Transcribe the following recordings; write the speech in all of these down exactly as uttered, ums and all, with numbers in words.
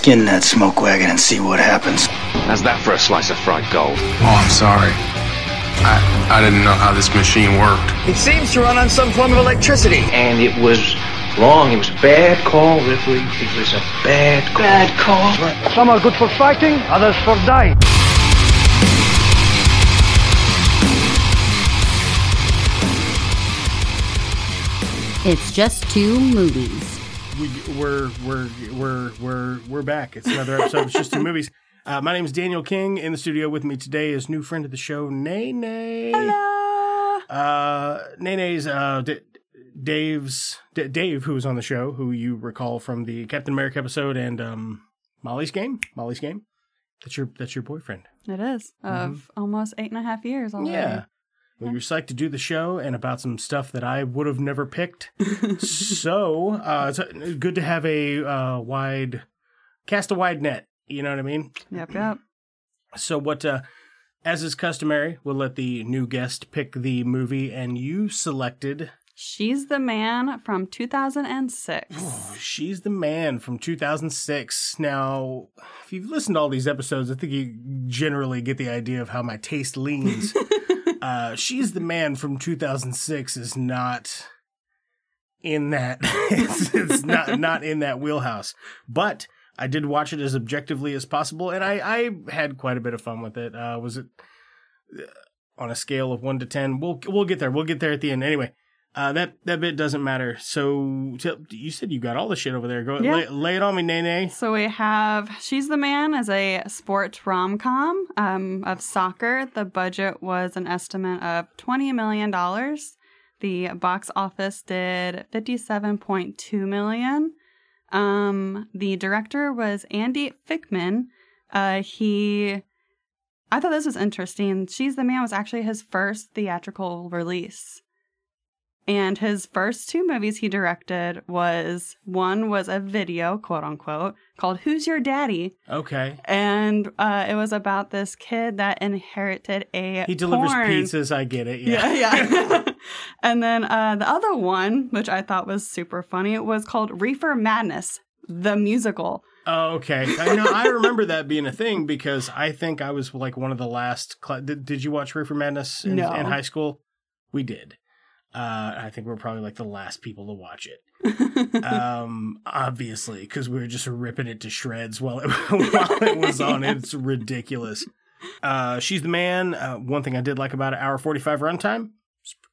Skin that smoke wagon and see what happens. How's that for a slice of fried gold? Oh, I'm sorry. I, I didn't know how this machine worked. It seems to run on some form of electricity. And it was wrong. It was a bad call, Ripley. It was a bad call. Bad call. Some are good for fighting, others for dying. It's just two movies. We, we're we're we're we're we're back. It's another episode of Just Two Movies. Uh, my name is Daniel King. In the studio with me today is new friend of the show, Nene. Hello. Uh, Nene's uh, D- Dave's D- Dave, who was on the show, who you recall from the Captain America episode and um, Molly's Game. Molly's Game. That's your that's your boyfriend. It is of mm-hmm. almost eight and a half years already. Yeah. Well, you're psyched to do the show and about some stuff that I would have never picked. so uh, it's good to have a uh, wide, cast a wide net. You know what I mean? Yep, yep. So what, uh, as is customary, we'll let the new guest pick the movie, and you selected... She's the Man from two thousand six. Oh, She's the Man from two thousand six. Now, if you've listened to all these episodes, I think you generally get the idea of how my taste leans. Uh, She's the Man from two thousand six is not in that. it's it's not, not in that wheelhouse. But I did watch it as objectively as possible, and I, I had quite a bit of fun with it. Uh, was it uh, on a scale of one to ten? We'll we'll get there. We'll get there at the end. Anyway, uh, that that bit doesn't matter. So t- you said you got all the shit over there. Go yeah. lay, lay it on me, Nene. So we have She's the Man as a sport rom com um, of soccer. The budget was an estimate of twenty million dollars. The box office did fifty seven point two million. Um, the director was Andy Fickman. Uh, he, I thought this was interesting. She's the Man was actually his first theatrical release. And his first two movies he directed was, one was a video, quote unquote, called Who's Your Daddy? Okay. And uh, it was about this kid that inherited a He delivers porn. pizzas, I get it. Yeah, yeah. yeah. And then uh, the other one, which I thought was super funny, was called Reefer Madness, the musical. Oh, okay. I know. I remember that being a thing because I think I was like one of the last. Cl- did, did you watch Reefer Madness in, no. in high school? We did. Uh, I think we we're probably like the last people to watch it, um, obviously, because we were just ripping it to shreds while it, while it was on. yeah. It's ridiculous. Uh, She's the Man. Uh, one thing I did like about an hour forty-five runtime.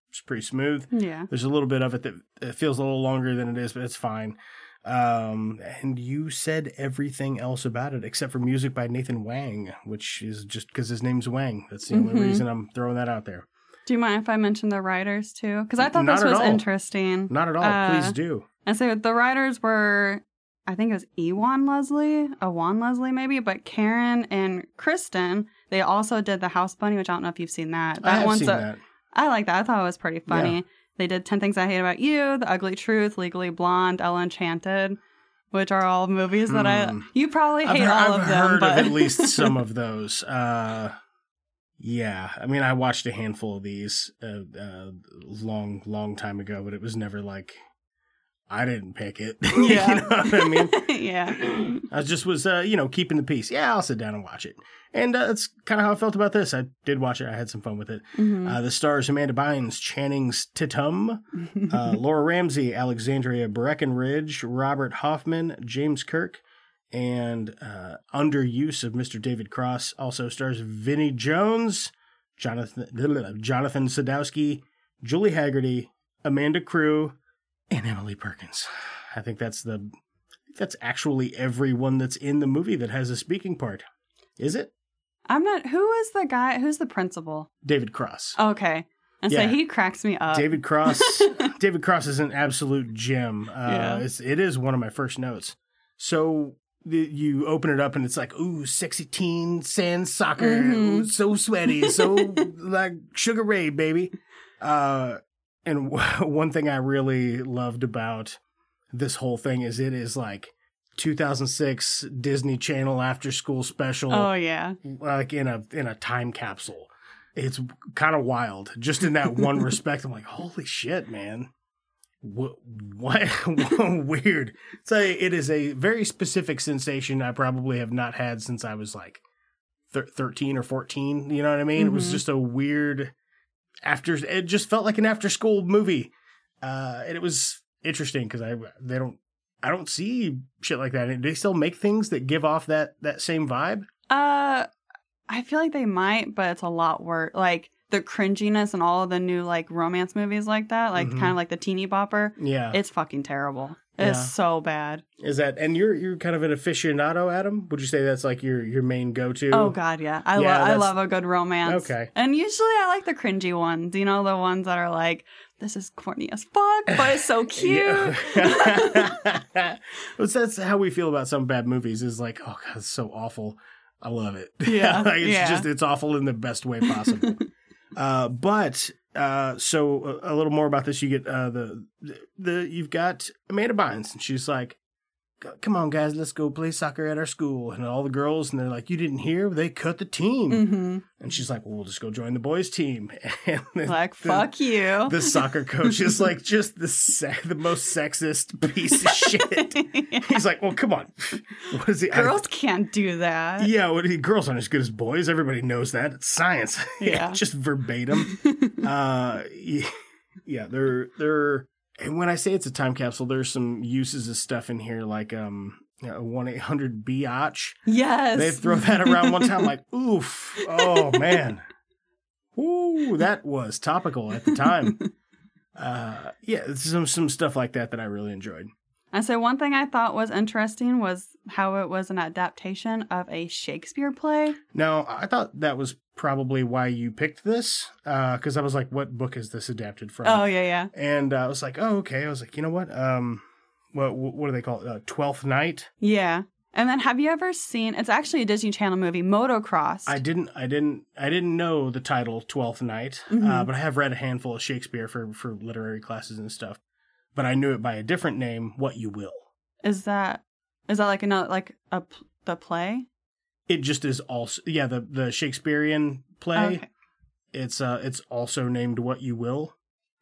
It's pretty smooth. Yeah. There's a little bit of it that it feels a little longer than it is, but it's fine. Um, and you said everything else about it except for music by Nathan Wang, which is just because his name's Wang. That's the mm-hmm. only reason I'm throwing that out there. Do you mind if I mention the writers too? Because I thought Not this was all. interesting. Not at all. Uh, Please do. And so the writers were, I think it was Ewan Leslie, Ewan Leslie maybe, but Karen and Kristen, they also did The House Bunny, which I don't know if you've seen that. that I have one's seen a, that. I like that. I thought it was pretty funny. Yeah. They did ten Things I Hate About You, The Ugly Truth, Legally Blonde, Ella Enchanted, which are all movies that mm. I... You probably hate I've, all I've of them. I've heard but... of at least some of those. Uh, yeah. I mean, I watched a handful of these a uh, uh, long, long time ago, but it was never like... I didn't pick it. Yeah. You know what I mean? yeah. I just was, uh, you know, keeping the peace. Yeah, I'll sit down and watch it. And uh, that's kind of how I felt about this. I did watch it. I had some fun with it. Mm-hmm. Uh, the stars Amanda Bynes, Channing Tatum, uh, Laura Ramsey, Alexandria Breckenridge, Robert Hoffman, James Kirk, and uh, underuse of Mister David Cross. Also stars Vinnie Jones, Jonathan, Jonathan Sadowski, Julie Haggerty, Amanda Crew, and Emily Perkins. I think that's the that's actually everyone that's in the movie that has a speaking part. Is it? I'm not. Who is the guy? Who's the principal? David Cross. Okay. And yeah. so he cracks me up. David Cross. David Cross is an absolute gem. Uh, yeah. it's, it is one of my first notes. So the, you open it up and it's like, ooh, sexy teen sand soccer. Mm-hmm. Ooh, so sweaty. So like Sugar Ray, baby. Uh And one thing I really loved about this whole thing is it is like two thousand six Disney Channel after school special. Oh, yeah. Like in a in a time capsule. It's kind of wild. Just in that one respect, I'm like, holy shit, man. What? What? Weird. So it is a very specific sensation I probably have not had since I was like thir- thirteen or fourteen. You know what I mean? Mm-hmm. It was just a weird after. It just felt like an after-school movie, uh, and it was interesting because I they don't I don't see shit like that. Do they still make things that give off that that same vibe? Uh, I feel like they might, but it's a lot worse. Like. The cringiness and all of the new like romance movies like that, like mm-hmm. kind of like the Teeny Bopper. Yeah, it's fucking terrible. It's yeah. so bad. Is that and you're you're kind of an aficionado, Adam? Would you say that's like your your main go to? Oh God, yeah, I yeah, love I love a good romance. Okay, and usually I like the cringy ones. You know, the ones that are like this is corny as fuck, but it's so cute. Well, that's how we feel about some bad movies. Is like, oh God, it's so awful. I love it. Yeah, like, it's yeah. just it's awful in the best way possible. Uh, but, uh, so a, a little more about this, you get, uh, the, the, the you've got Amanda Bynes and she's like, come on guys, let's go play soccer at our school. And all the girls, and they're like, you didn't hear? They cut the team. Mm-hmm. And she's like, well, we'll just go join the boys team. And then like, the, fuck you. The soccer coach is like just the se- the most sexist piece of shit. Yeah. He's like, well, come on. What is he? Girls I, can't do that. Yeah. What, girls aren't as good as boys. Everybody knows that. It's science. Yeah. Just verbatim. uh, yeah, yeah. They're, they're. And when I say it's a time capsule, there's some uses of stuff in here, like um, one eight hundred biatch. Yes. They throw that around one time, like, oof. Oh, man. Ooh, that was topical at the time. Uh, yeah, some some stuff like that that I really enjoyed. And so one thing I thought was interesting was how it was an adaptation of a Shakespeare play. Now, I thought that was probably why you picked this, because uh, I was like, what book is this adapted from? Oh, yeah, yeah. And uh, I was like, oh, okay. I was like, you know what? Um, what what do they call it? Uh, Twelfth Night? Yeah. And then have you ever seen, it's actually a Disney Channel movie, Motocrossed. I didn't I didn't, I didn't know the title Twelfth Night, mm-hmm. uh, but I have read a handful of Shakespeare for, for literary classes and stuff. But I knew it by a different name, What You Will. Is that is that like another like a the play? It just is also yeah the, the Shakespearean play. Okay. It's uh it's also named What You Will.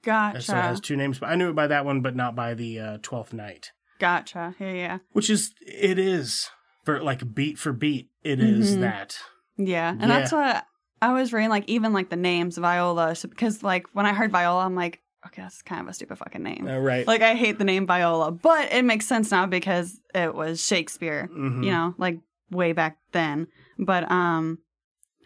Gotcha. So it has two names. I knew it by that one, but not by the uh, Twelfth Night. Gotcha. Yeah, yeah. Which is it is for like beat for beat. It mm-hmm. is that. Yeah, and yeah. that's what I was reading. Like even like the names Viola, because like when I heard Viola, I'm like. Okay, that's kind of a stupid fucking name. Uh, right. Like, I hate the name Viola, but it makes sense now because it was Shakespeare, mm-hmm. you know, like way back then. But um,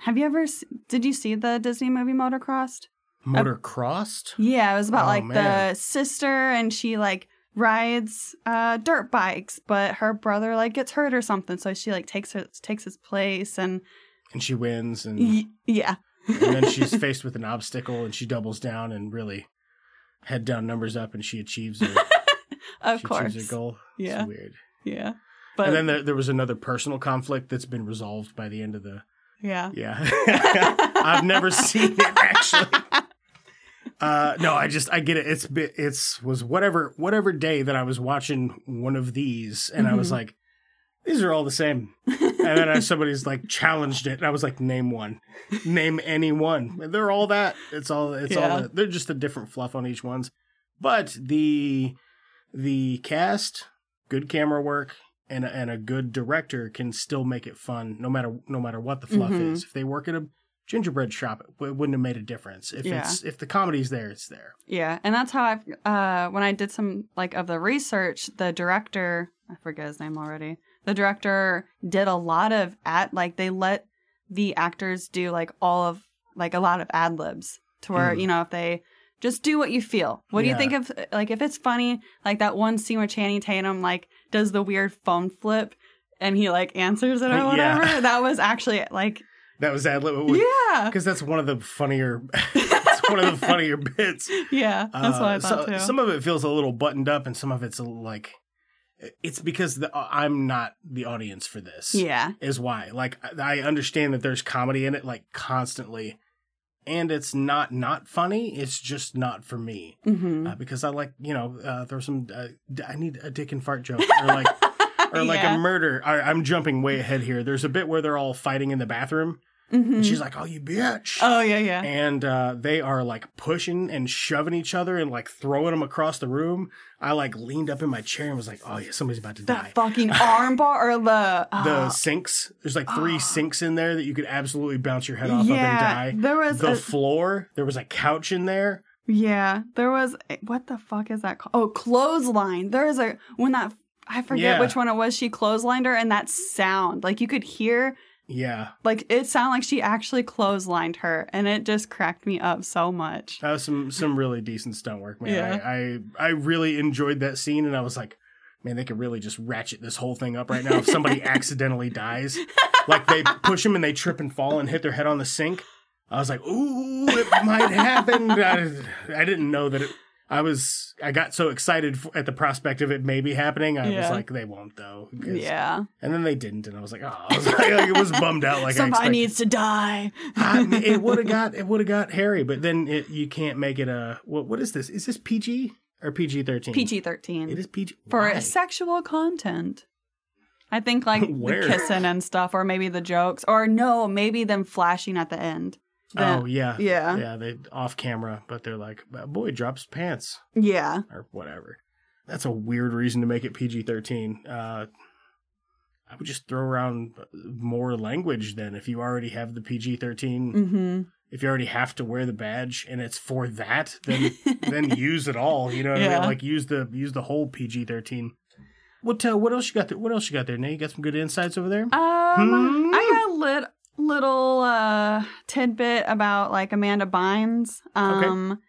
have you ever, se- did you see the Disney movie Motocrossed? Motocrossed? Uh, yeah, it was about oh, like man. the sister and she like rides uh, dirt bikes, but her brother like gets hurt or something. So she like takes her, takes his place and. And she wins. and y- Yeah. And then she's faced with an obstacle and she doubles down and really. Head down, numbers up, and she achieves her, of she course. Achieves her goal. Yeah. It's weird. Yeah. But and then there, there was another personal conflict that's been resolved by the end of the... Yeah. Yeah. I've never seen it, actually. Uh, no, I just, I get it. It's it's was whatever whatever day that I was watching one of these, and mm-hmm. I was like, these are all the same. And then I, somebody's like challenged it, and I was like, "Name one, name any one." And they're all that. It's all. It's yeah. all. That. They're just a different fluff on each one's. But the the cast, good camera work, and and a good director can still make it fun, no matter no matter what the fluff mm-hmm. is. If they work at a gingerbread shop, it wouldn't have made a difference. If yeah. it's if the comedy's there, it's there. Yeah, and that's how I uh, when I did some like of the research, the director I forget his name already. The director did a lot of ad, like they let the actors do like all of like a lot of ad libs to where, mm. you know, if they just do what you feel. What yeah. do you think of like if it's funny, like that one scene where Channing Tatum like does the weird phone flip and he like answers it or whatever. Yeah. That was actually like. That was ad lib. Yeah. Because that's one of the funnier. That's one of the funnier bits. Yeah. That's uh, what I thought so, too. Some of it feels a little buttoned up and some of it's a little, like. It's because the, uh, I'm not the audience for this. Yeah. Is why. Like, I understand that there's comedy in it, like, constantly. And it's not not funny. It's just not for me. Mm-hmm. Uh, because I like, you know, uh, there's some, uh, I need a dick and fart joke. Or like, or like yeah. a murder. I, I'm jumping way ahead here. There's a bit where they're all fighting in the bathroom. Mm-hmm. And she's like, oh, you bitch. Oh, yeah, yeah. And uh, they are like pushing and shoving each other and like throwing them across the room. I like leaned up in my chair and was like, oh, yeah, somebody's about to that die. That fucking armbar or the... Uh, the sinks. There's like three uh, sinks in there that you could absolutely bounce your head off yeah, of and die. There was the a, floor. There was a couch in there. Yeah. There was... A, what the fuck is that called? Oh, clothesline. There is a... When that... I forget yeah. which one it was. She clotheslined her and that sound. Like you could hear... Yeah. Like, it sounded like she actually clotheslined her, and it just cracked me up so much. That was some, some really decent stunt work, man. Yeah. I, I, I really enjoyed that scene, and I was like, man, they could really just ratchet this whole thing up right now if somebody accidentally dies. Like, they push them, and they trip and fall and hit their head on the sink. I was like, ooh, it might happen. I, I didn't know that it... I was, I got so excited at the prospect of it maybe happening. I yeah. was like, they won't though. Yeah. And then they didn't. And I was like, oh, I was, like, like, it was bummed out. Like Somebody I expected. needs to die. I mean, it would have got, it would have got hairy, but then it, you can't make it a, what, what is this? Is this P G or P G thirteen? P G thirteen. It is P G. For Why? Sexual content. I think like the kissing and stuff, or maybe the jokes, or no, maybe them flashing at the end. That, oh, yeah. Yeah. Yeah, they off camera, but they're like, boy drops pants. Yeah. Or whatever. That's a weird reason to make it P G thirteen. Uh, I would just throw around more language then if you already have the P G thirteen. Mm-hmm. If you already have to wear the badge and it's for that, then then use it all. You know what yeah. I mean? Like use the use the whole P G thirteen. What uh, what else you got there? What else you got there, Nate? You got some good insights over there? Um, hmm? I got lit little uh tidbit about like Amanda Bynes um okay.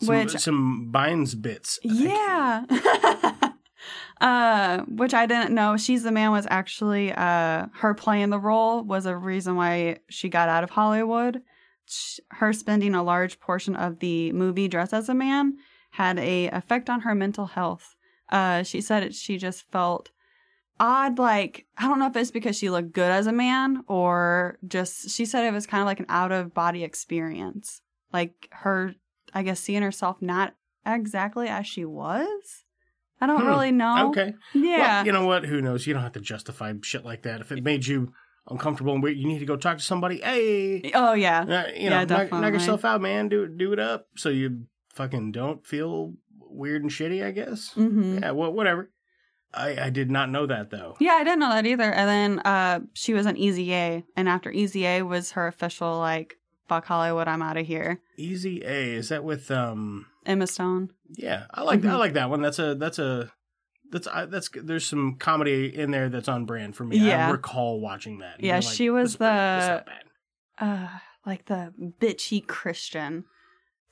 some, which some Bynes bits I yeah uh which I didn't know She's the Man was actually uh her playing the role was a reason why she got out of Hollywood. She, her spending a large portion of the movie dressed as a man had a effect on her mental health. Uh she said it, she just felt odd, like, I don't know if it's because she looked good as a man or just, she said it was kind of like an out-of-body experience. Like, her, I guess, seeing herself not exactly as she was? I don't hmm. really know. Okay. Yeah. Well, you know what? Who knows? You don't have to justify shit like that. If it made you uncomfortable and weird, you need to go talk to somebody. Hey! Oh, yeah. Uh, you know, yeah, knock, knock yourself out, man. Do, do it up so you fucking don't feel weird and shitty, I guess. Mm-hmm. Yeah, well, whatever. I, I did not know that, though. Yeah, I didn't know that either. And then uh, she was on Easy A, and after Easy A was her official, like, fuck Hollywood, I'm out of here. Easy A, is that with um Emma Stone? Yeah, I like mm-hmm. I like that one. That's a that's a that's I, that's there's some comedy in there that's on brand for me. Yeah. I recall watching that. Yeah, like, she was the not bad. Uh, like the bitchy Christian.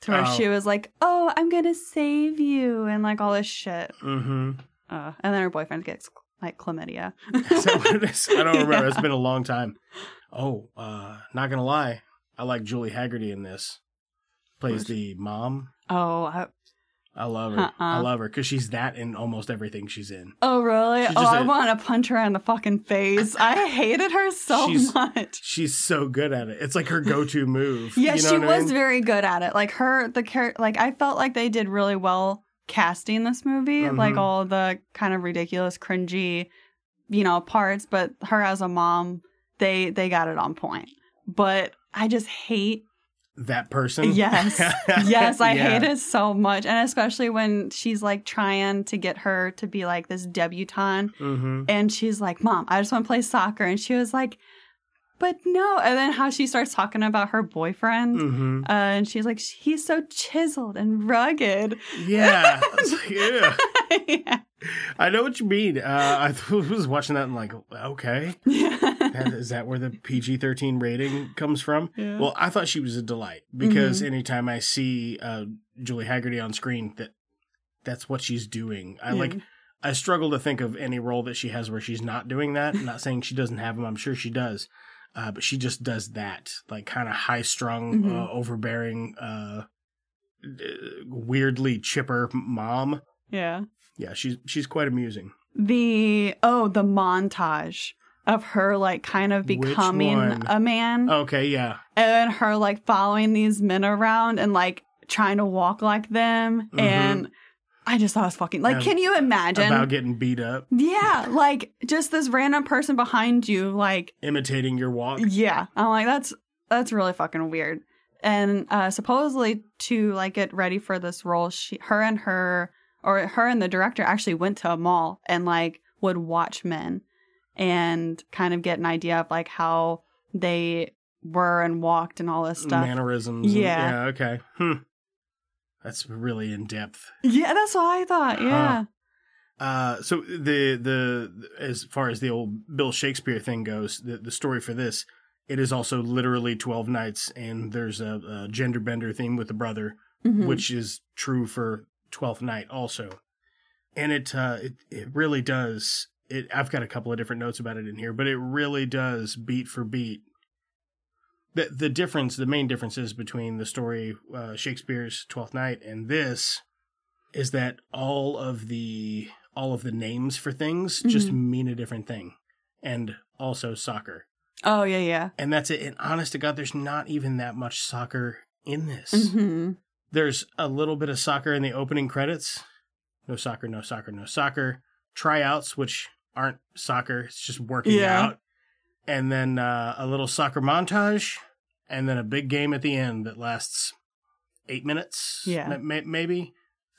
To where oh. she was like, "Oh, I'm gonna save you," and like all this shit. Mm-hmm. Uh, and then her boyfriend gets, like, chlamydia. Is that what it is? I don't remember. Yeah. It's been a long time. Oh, uh, not going to lie. I like Julie Haggerty in this. Plays what? The mom. Oh. I, I love her. Uh-uh. I love her because she's that in almost everything she's in. Oh, really? Oh, a... I want to punch her in the fucking face. I hated her so she's, much. She's so good at it. It's like her go-to move. Yeah, you know she was I mean? very good at it. Like, her, the char- like, I felt like they did really well casting this movie, mm-hmm. like all the kind of ridiculous, cringy, you know, parts, but her as a mom, they they got it on point. But I just hate that person. Yes. Yes, I yeah. hate it so much. And especially when she's like trying to get her to be like this debutante, mm-hmm. and she's like, Mom, I just want to play soccer. And she was like, but no. And then how she starts talking about her boyfriend. Mm-hmm. Uh, and she's like, he's so chiseled and rugged. Yeah. I was like, ew. Yeah. I know what you mean. Uh, I was watching that and like, okay. Yeah. That, is that where the P G thirteen rating comes from? Yeah. Well, I thought she was a delight because mm-hmm. anytime I see uh, Julie Haggerty on screen, that that's what she's doing. I yeah. like. I struggle to think of any role that she has where she's not doing that. I'm not saying she doesn't have them. I'm sure she does. Uh, but she just does that, like, kind of high-strung, mm-hmm. uh, overbearing, uh, weirdly chipper mom. Yeah. Yeah, she's she's quite amusing. The, oh, the montage of her, like, kind of becoming a man. Okay, yeah. And her, like, following these men around and, like, trying to walk like them. Mm-hmm. And I just thought it was fucking, like, can you imagine? About getting beat up. Yeah, like, just this random person behind you, like... imitating your walk. Yeah. I'm like, that's that's really fucking weird. And uh, supposedly to, like, get ready for this role, she, her and her, or her and the director actually went to a mall and, like, would watch men and kind of get an idea of, like, how they were and walked and all this stuff. Mannerisms. Yeah. And, yeah, okay. Hmm. That's really in depth. Yeah, that's what I thought. Yeah. Uh, uh, so the the as far as the old Bill Shakespeare thing goes, the, the story for this, it is also literally twelve nights, and there's a, a gender bender theme with the brother, mm-hmm. which is true for Twelfth Night also, and it uh, it it really does. It I've got a couple of different notes about it in here, but it really does beat for beat. The, the difference, the main differences between the story, uh, Shakespeare's Twelfth Night and this, is that all of the all of the names for things mm-hmm. just mean a different thing, and also soccer. Oh yeah, yeah. And that's it. And honest to God, there's not even that much soccer in this. Mm-hmm. There's a little bit of soccer in the opening credits. No soccer, no soccer, no soccer. Tryouts, which aren't soccer. It's just working yeah. out. And then uh, a little soccer montage, and then a big game at the end that lasts eight minutes, yeah, may- maybe.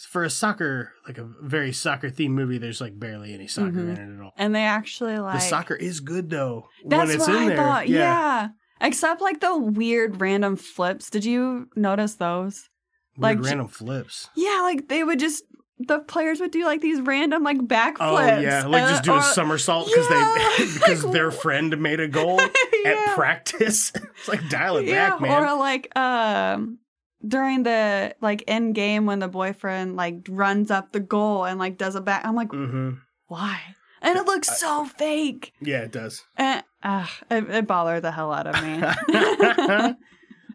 For a soccer, like a very soccer-themed movie, there's like barely any soccer mm-hmm. in it at all. And they actually like... the soccer is good, though, when it's in I there. That's what I thought, yeah. yeah. Except like the weird random flips. Did you notice those? Weird like random flips? Yeah, like they would just... the players would do like these random like backflips. Oh yeah, like uh, just do a uh, somersault because yeah, they because like, their friend made a goal yeah. at practice. It's like dial it yeah, back, man. Or like um during the like end game when the boyfriend like runs up the goal and like does a back. I'm like, mm-hmm. why? And it looks so I, fake. Yeah, it does. And, uh, it, it bothered the hell out of me.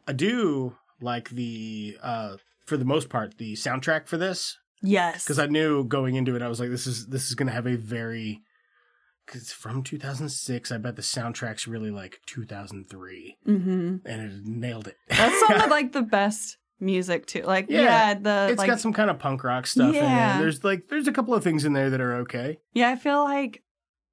I do like the uh for the most part the soundtrack for this. Yes. Because I knew going into it, I was like, this is this is going to have a very... because it's from two thousand six. I bet the soundtrack's really like two thousand three. Mm-hmm. And it nailed it. That's some of like the best music too. Like, yeah, yeah the... it's like, got some kind of punk rock stuff yeah. in there. There's like, there's a couple of things in there that are okay. Yeah, I feel like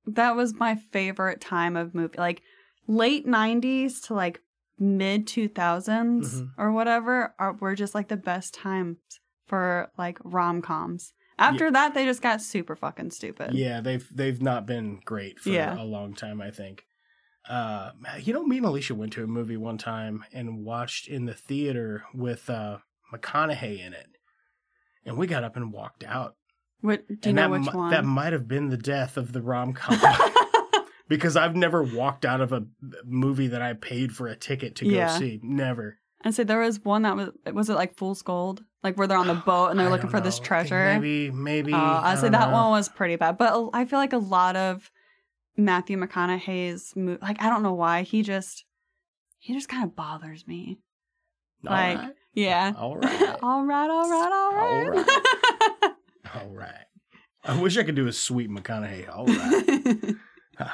that was my favorite time of movie. Like late nineties to like mid two thousands mm-hmm. or whatever are, were just like the best times for like rom-coms. After yeah. that, they just got super fucking stupid. Yeah, they've they've not been great for yeah. a long time, I think. Uh, you know, me and Alicia went to a movie one time and watched in the theater with uh, McConaughey in it. And we got up and walked out. What, do you and know that, which one? That might have been the death of the rom-com. Because I've never walked out of a movie that I paid for a ticket to go yeah. see. Never. And so there was one that was, was it like Fool's Gold? Like where they're on the boat and they're I looking for know. This treasure. Maybe, maybe. Oh, I say that know. One was pretty bad. But I feel like a lot of Matthew McConaughey's, mo- like, I don't know why. He just, he just kind of bothers me. All like, right. yeah. All right. all right, all right, all right. All right. all right. I wish I could do a sweet McConaughey. All right. huh.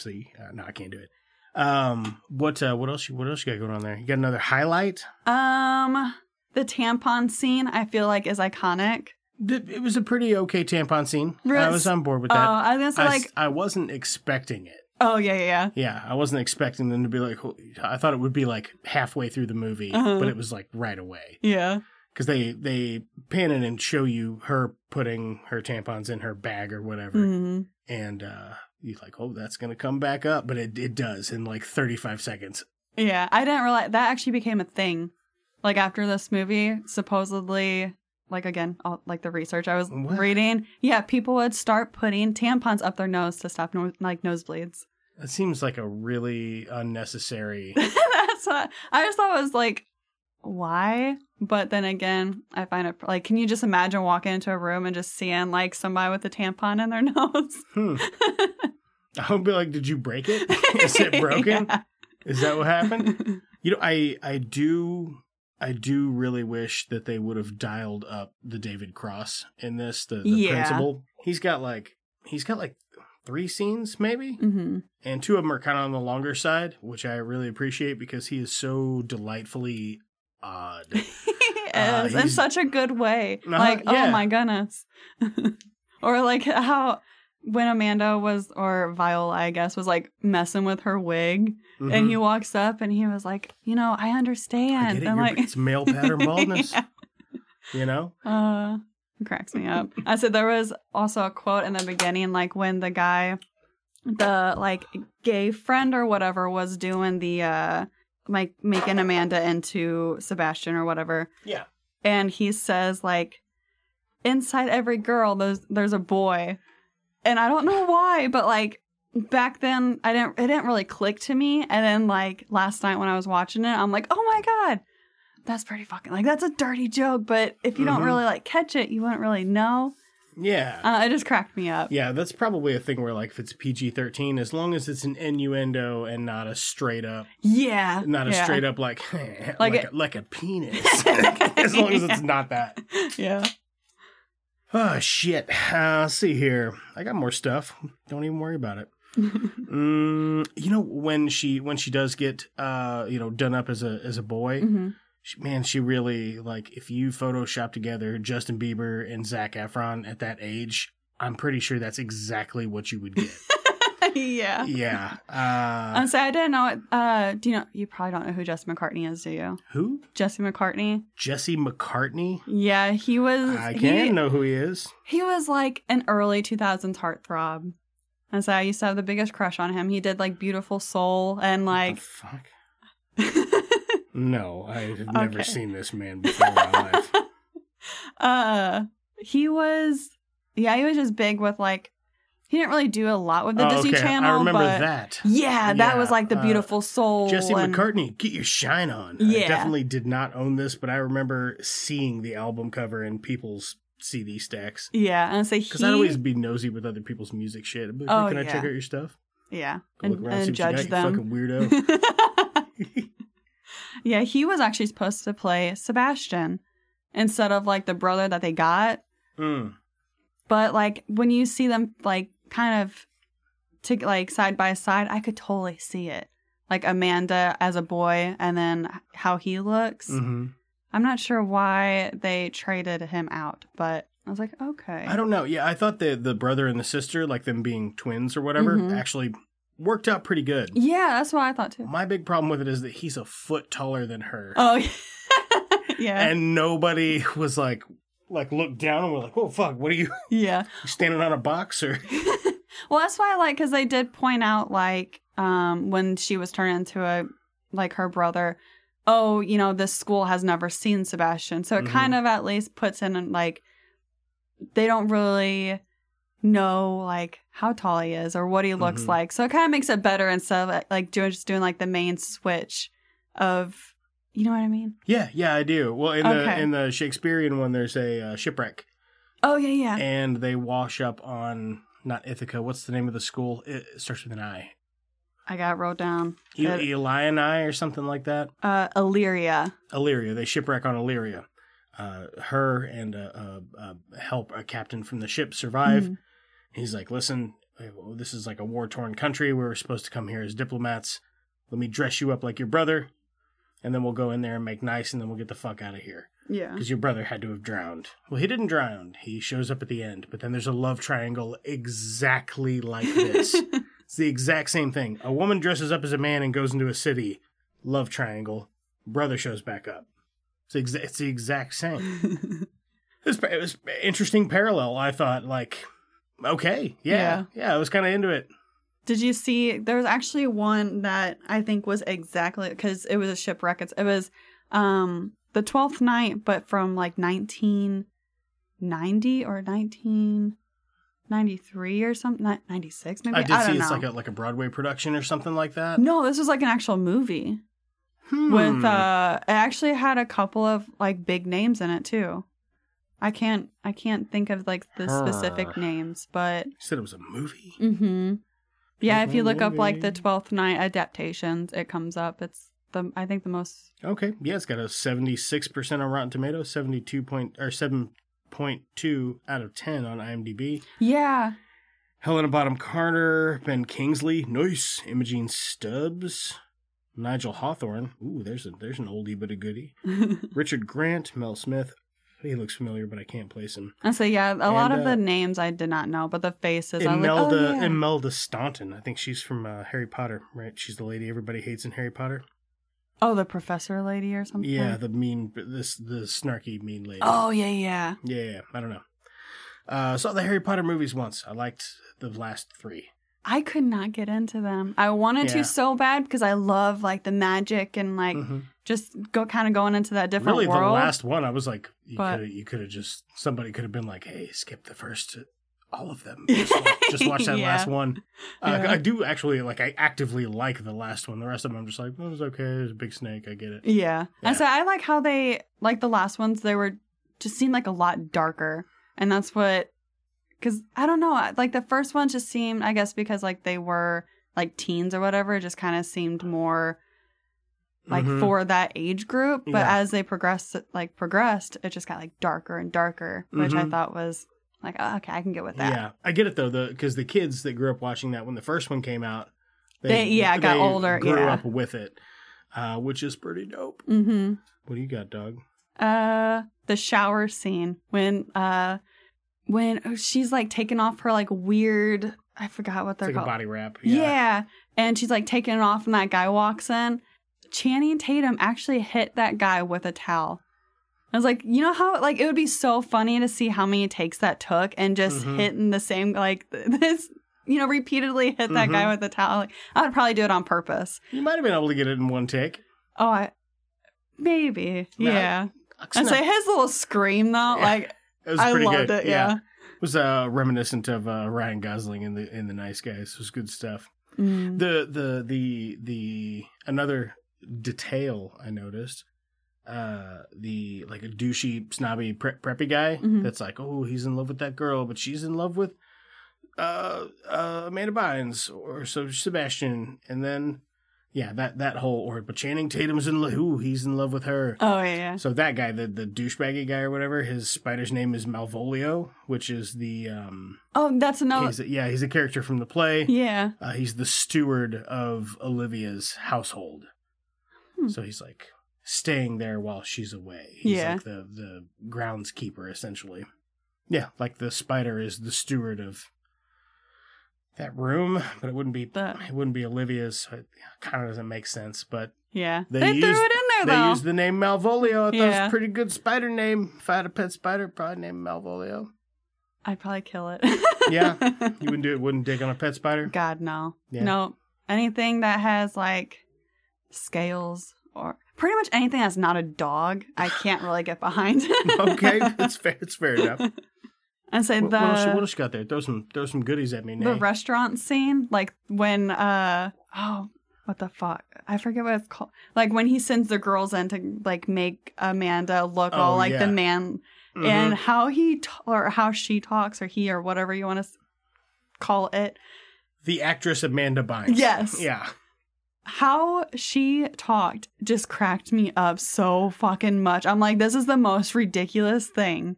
See? Uh, no, I can't do it. Um, what uh, what else? You, what else you got going on there? You got another highlight? Um, the tampon scene I feel like is iconic. It was a pretty okay tampon scene. Really? I was on board with that. Oh, I was gonna say I, like I wasn't expecting it. Oh yeah, yeah, yeah. Yeah, I wasn't expecting them to be like. I thought it would be like halfway through the movie, uh-huh. but it was like right away. Yeah, because they they pan in and show you her putting her tampons in her bag or whatever, mm-hmm. and. uh You're like, oh, that's going to come back up. But it, it does in like thirty-five seconds. Yeah, I didn't realize that actually became a thing. Like after this movie, supposedly, like again, all, like the research I was what? reading. Yeah, people would start putting tampons up their nose to stop no- like nosebleeds. That seems like a really unnecessary. That's what I just thought was like, why? But then again, I find it like, can you just imagine walking into a room and just seeing like somebody with a tampon in their nose? Hmm. I would be like, did you break it? Is it broken? yeah. Is that what happened? You know, I I do I do really wish that they would have dialed up the David Cross in this, the, the yeah. principal. He's got like he's got like three scenes maybe, mm-hmm. and two of them are kind of on the longer side, which I really appreciate because he is so delightfully odd. is uh, in such a good way. Uh, like, yeah. oh my goodness. Or like how when Amanda was, or Viola, I guess, was like messing with her wig, mm-hmm. and he walks up and he was like, you know, I understand. I get it. And like, it's male pattern baldness. Yeah. You know? Uh, it cracks me up. I said there was also a quote in the beginning, like when the guy, the like gay friend or whatever was doing the, uh, like making Amanda into Sebastian or whatever. Yeah. And he says like, inside every girl, there's, there's a boy. And I don't know why, but like back then I didn't, it didn't really click to me. And then like last night when I was watching it, I'm like, oh my God. That's pretty fucking, like, that's a dirty joke, but if you mm-hmm. don't really, like, catch it, you wouldn't really know. Yeah. Uh, it just cracked me up. Yeah, that's probably a thing where, like, if it's P G thirteen, as long as it's an innuendo and not a straight-up... Yeah. Not a yeah. straight-up, like, like, like, it, a, like a penis. As long as yeah. it's not that. Yeah. Oh, shit. Uh, let's see here. I got more stuff. Don't even worry about it. mm, you know, when she when she does get, uh, you know, done up as a as a boy... Mm-hmm. Man, she really, like, if you Photoshop together Justin Bieber and Zac Efron at that age, I'm pretty sure that's exactly what you would get. yeah. Yeah. Uh, um, so I didn't know, uh, do you know, you probably don't know who Jesse McCartney is, do you? Who? Jesse McCartney. Jesse McCartney? Yeah, he was. I can't he, know who he is. He was, like, an early two thousands heartthrob. And so I used to have the biggest crush on him. He did, like, Beautiful Soul and, like. What the fuck? No, I have never okay. seen this man before in my life. Uh, he was, yeah, he was just big with like, he didn't really do a lot with the oh, Disney okay. Channel. I remember but that. Yeah, yeah, that was like the Beautiful uh, Soul. Jesse and... McCartney, get your shine on. Yeah. I definitely did not own this, but I remember seeing the album cover and people's C D stacks. Yeah, and so he. Because I'd always be nosy with other people's music shit. But oh, can I yeah. check out your stuff? Yeah, Go and, look around, and see what judge you got, them. You fucking weirdo. Yeah, he was actually supposed to play Sebastian instead of, like, the brother that they got. Mm. But, like, when you see them, like, kind of, to, like, side by side, I could totally see it. Like, Amanda as a boy and then how he looks. Mm-hmm. I'm not sure why they traded him out, but I was like, okay. I don't know. Yeah, I thought the, the brother and the sister, like, them being twins or whatever, mm-hmm. actually... worked out pretty good. Yeah, that's what I thought too. My big problem with it is that he's a foot taller than her. Oh, yeah. yeah. And nobody was like, like looked down and were like, "Whoa, fuck! What are you? Yeah, you standing on a box or?" Well, that's why I like because they did point out like um, when she was turned into a like her brother. Oh, you know, this school has never seen Sebastian, so it mm-hmm. kind of at least puts in like they don't really. Know like how tall he is or what he looks mm-hmm. like, so it kind of makes it better instead of like doing just doing like the main switch of you know what I mean? Yeah, yeah, I do. Well, in okay. the in the Shakespearean one, there's a uh, shipwreck. Oh yeah, yeah. And they wash up on not Ithaca. What's the name of the school? It starts with an I. I got it wrote down. E- Elianae or something like that. Uh, Illyria. Illyria. They shipwreck on Illyria. Uh, her and a, a, a help a captain from the ship survive. Mm-hmm. He's like, listen, this is like a war-torn country. We were supposed to come here as diplomats. Let me dress you up like your brother, and then we'll go in there and make nice, and then we'll get the fuck out of here. Yeah. Because your brother had to have drowned. Well, he didn't drown. He shows up at the end, but then there's a love triangle exactly like this. It's the exact same thing. A woman dresses up as a man and goes into a city. Love triangle. Brother shows back up. It's, exa- it's the exact same. It was an interesting parallel, I thought, like... Okay. Yeah, yeah. Yeah. I was kind of into it. Did you see? There was actually one that I think was exactly because it was a shipwreck. It's, it was um, the Twelfth Night, but from like nineteen ninety or nineteen ninety-three or something. ninety-six maybe. I did I don't see know. It's like a, like a Broadway production or something like that. No, this was like an actual movie. Hmm. With uh, it actually had a couple of like big names in it too. I can't I can't think of, like, the Her. specific names, but... You said it was a movie? Mm-hmm. Yeah, if you look movie. up, like, the Twelfth Night adaptations, it comes up. It's, the I think, the most... Okay. Yeah, it's got a seventy-six percent on Rotten Tomatoes, seventy-two point, or seven point two out of ten on IMDb. Yeah. Helena Bonham Carter, Ben Kingsley, nice. Imogene Stubbs, Nigel Hawthorne. Ooh, there's a there's an oldie but a goodie. Richard Grant, Mel Smith. He looks familiar, but I can't place him. I say, yeah, a and, lot of uh, the names I did not know, but the faces. Imelda, I like, oh, yeah. Imelda Staunton. I think she's from uh, Harry Potter, right? She's the lady everybody hates in Harry Potter. Oh, the professor lady or something? Yeah, the mean, this the snarky mean lady. Oh, yeah, yeah. Yeah, yeah. I don't know. Uh, saw the Harry Potter movies once. I liked the last three. I could not get into them. I wanted yeah. to so bad because I love like the magic and like mm-hmm. just go kind of going into that different really, world. Really, the last one, I was like, you could you could have just somebody could have been like, hey, skip the first all of them. Just, just watch that yeah. last one. Uh, yeah. I do actually like. I actively like the last one. The rest of them, I'm just like, well, it was okay. There's a big snake. I get it. Yeah, yeah. And so I like how they like the last ones. They were just seemed like a lot darker, and that's what. Because, I don't know, like, the first one just seemed, I guess, because, like, they were, like, teens or whatever, just kind of seemed more, like, mm-hmm. for that age group. But yeah. as they progressed, like, progressed, it just got, like, darker and darker, which mm-hmm. I thought was, like, oh, okay, I can get with that. Yeah, I get it, though, because the, the kids that grew up watching that when the first one came out, they, they yeah, they got older, grew yeah. up with it, uh, which is pretty dope. Mm-hmm. What do you got, Doug? Uh, the shower scene when, uh... When she's, like, taking off her, like, weird, I forgot what they're it's like called. Like a body wrap. Yeah. yeah. And she's, like, taking it off and that guy walks in. Channing Tatum actually hit that guy with a towel. I was like, you know how, like, it would be so funny to see how many takes that took and just mm-hmm. hitting the same, like, this, you know, repeatedly hit that mm-hmm. guy with a towel. Like, I would probably do it on purpose. You might have been able to get it in one take. Oh, I, maybe. No, yeah. I'd say his little scream, though, yeah. like... It was I pretty loved good. It, yeah. yeah. It was uh, reminiscent of uh, Ryan Gosling in the in the Nice Guys. It was good stuff. Mm. The the the the another detail I noticed, uh, the like a douchey, snobby, pre- preppy guy mm-hmm. that's like, oh, he's in love with that girl, but she's in love with uh, uh, Amanda Bynes or so Sebastian, and then. Yeah, that, that whole or but Channing Tatum's in love. Ooh, he's in love with her. Oh yeah, yeah. So that guy, the the douchebaggy guy or whatever, his spider's name is Malvolio, which is the um. Oh, that's another. He's a, yeah, he's a character from the play. Yeah. Uh, he's the steward of Olivia's household, hmm. so he's like staying there while she's away. He's yeah. Like the the groundskeeper essentially. Yeah, like the spider is the steward of. That room, but it wouldn't be the, it wouldn't be Olivia's. So it kind of doesn't make sense, but yeah, they, they used, threw it in there. Though. They used the name Malvolio. I thought yeah. it was a pretty good spider name. If I had a pet spider, I'd probably name Malvolio. I'd probably kill it. yeah, you wouldn't do it. Wouldn't dig on a pet spider. God no, yeah. no. Anything that has like scales or pretty much anything that's not a dog, I can't really get behind. okay, it's fair. It's fair enough. And say so the what else, what else you got there? Throw some throw some goodies at me now. The restaurant scene, like when uh oh what the fuck I forget what it's called. Like when he sends the girls in to like make Amanda look oh, all like yeah. the man, mm-hmm. and how he t- or how she talks or he or whatever you want to s- call it. The actress Amanda Bynes. Yes. Yeah. How she talked just cracked me up so fucking much. I'm like, this is the most ridiculous thing.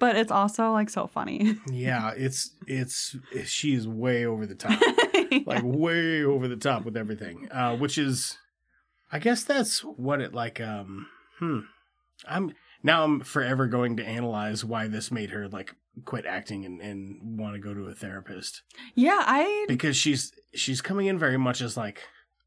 But it's also, like, so funny. Yeah, it's, it's, she's way over the top. yeah. Like, way over the top with everything. Uh, which is, I guess that's what it, like, um, hmm. I'm, now I'm forever going to analyze why this made her, like, quit acting and, and want to go to a therapist. Yeah, I. Because she's, she's coming in very much as, like,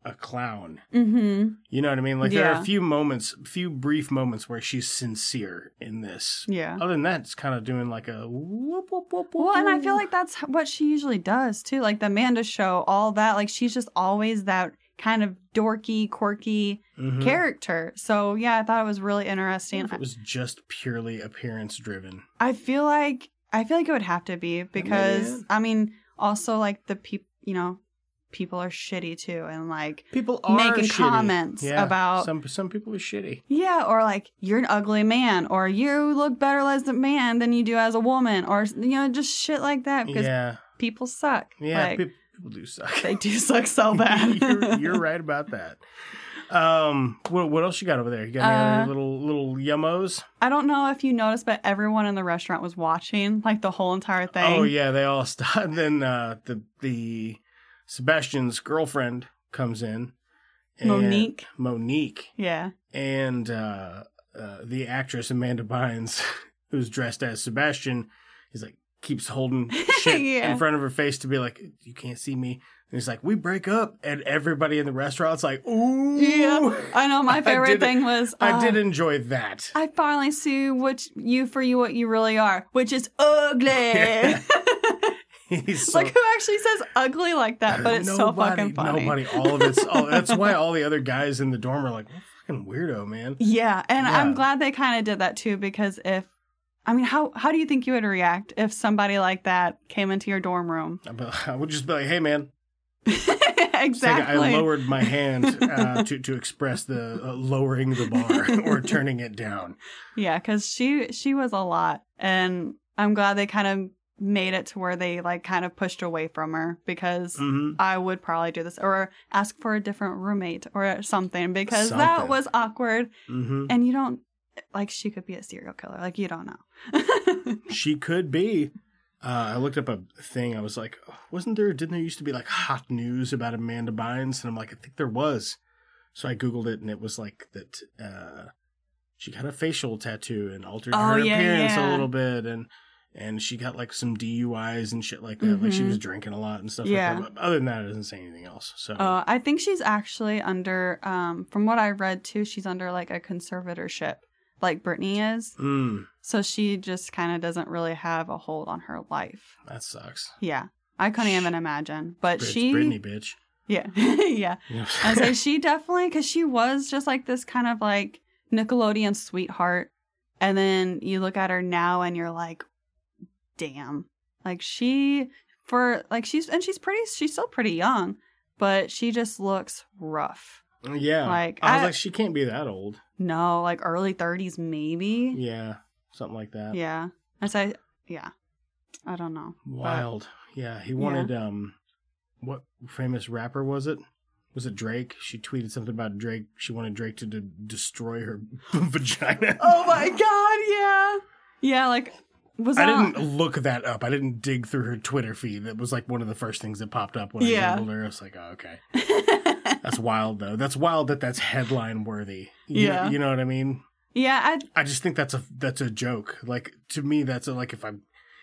a clown. Mm-hmm. You know what I mean? Like yeah. there are a few moments, few brief moments where she's sincere in this. Yeah. Other than that, it's kind of doing like a whoop, whoop, whoop, whoop. Well, and I feel like that's what she usually does too. Like the Amanda show, all that. Like she's just always that kind of dorky, quirky mm-hmm. character. So yeah, I thought it was really interesting. It was just purely appearance driven. I feel like, I feel like it would have to be because I mean, I mean also like the people, you know, people are shitty too, and like people are making shitty. Comments yeah. about some some people are shitty. Yeah, or like you're an ugly man, or you look better as a man than you do as a woman, or you know just shit like that. Because yeah. people suck. Yeah, like, pe- people do suck. They do suck so bad. you're, you're right about that. Um, what what else you got over there? You got any uh, other little little yummos? I don't know if you noticed, but everyone in the restaurant was watching like the whole entire thing. Oh yeah, they all stopped. Then uh, the the. Sebastian's girlfriend comes in And Monique. Monique. Yeah. And uh, uh, the actress Amanda Bynes, who's dressed as Sebastian, is like, keeps holding shit yeah. in front of her face to be like, you can't see me. And he's like, we break up. And everybody in the restaurant's like, ooh. Yeah, I know. My favorite did, thing was... I uh, did enjoy that. I finally see what you for you what you really are, which is ugly. Yeah. He's so, like, who actually says ugly like that? But it's nobody, so fucking funny. Nobody, all of it's... All, that's why all the other guys in the dorm are like, what a fucking weirdo, man. Yeah, and yeah. I'm glad they kind of did that too, because if... I mean, how how do you think you would react if somebody like that came into your dorm room? I would just be like, hey, man. Exactly. Like I lowered my hand uh, to, to express the uh, lowering the bar or turning it down. Yeah, because she, she was a lot. And I'm glad they kind of made it to where they like kind of pushed away from her, because mm-hmm. I would probably do this or ask for a different roommate or something, because something. That was awkward. Mm-hmm. And you don't. Like, she could be a serial killer. Like, you don't know. She could be. Uh, I looked up a thing. I was like, wasn't there, didn't there used to be, like, hot news about Amanda Bynes? And I'm like, I think there was. So I Googled it, and it was like that uh, she got a facial tattoo and altered oh, her yeah, appearance yeah. a little bit. And and she got, like, some D U Is and shit like that. Mm-hmm. Like, she was drinking a lot and stuff yeah. like that. But other than that, it doesn't say anything else. So uh, I think she's actually under, um, from what I read, too, she's under, like, a conservatorship. Like Britney is. Mm. So she just kind of doesn't really have a hold on her life. That sucks. Yeah. I couldn't even imagine. But Brit- she... Britney, bitch. Yeah. yeah. yeah. I was like, she definitely... Because she was just like this kind of like Nickelodeon sweetheart. And then you look at her now and you're like, damn. Like she... For... Like she's... And she's pretty... She's still pretty young. But she just looks rough. Yeah. Like I was I, like, she can't be that old. No, like early thirties maybe. Yeah. Something like that. Yeah. I say yeah. I don't know. Wild. But, yeah. He wanted yeah. um what famous rapper was it? Was it Drake? She tweeted something about Drake. She wanted Drake to de- destroy her vagina. Oh my god, yeah. Yeah, like was I didn't on? Look that up. I didn't dig through her Twitter feed. That was like one of the first things that popped up when yeah. I Googled her. I was like, oh, okay. That's wild, though. That's wild that that's headline worthy. You, yeah. You know what I mean? Yeah. I I just think that's a that's a joke. Like, to me, that's a, like if I'm,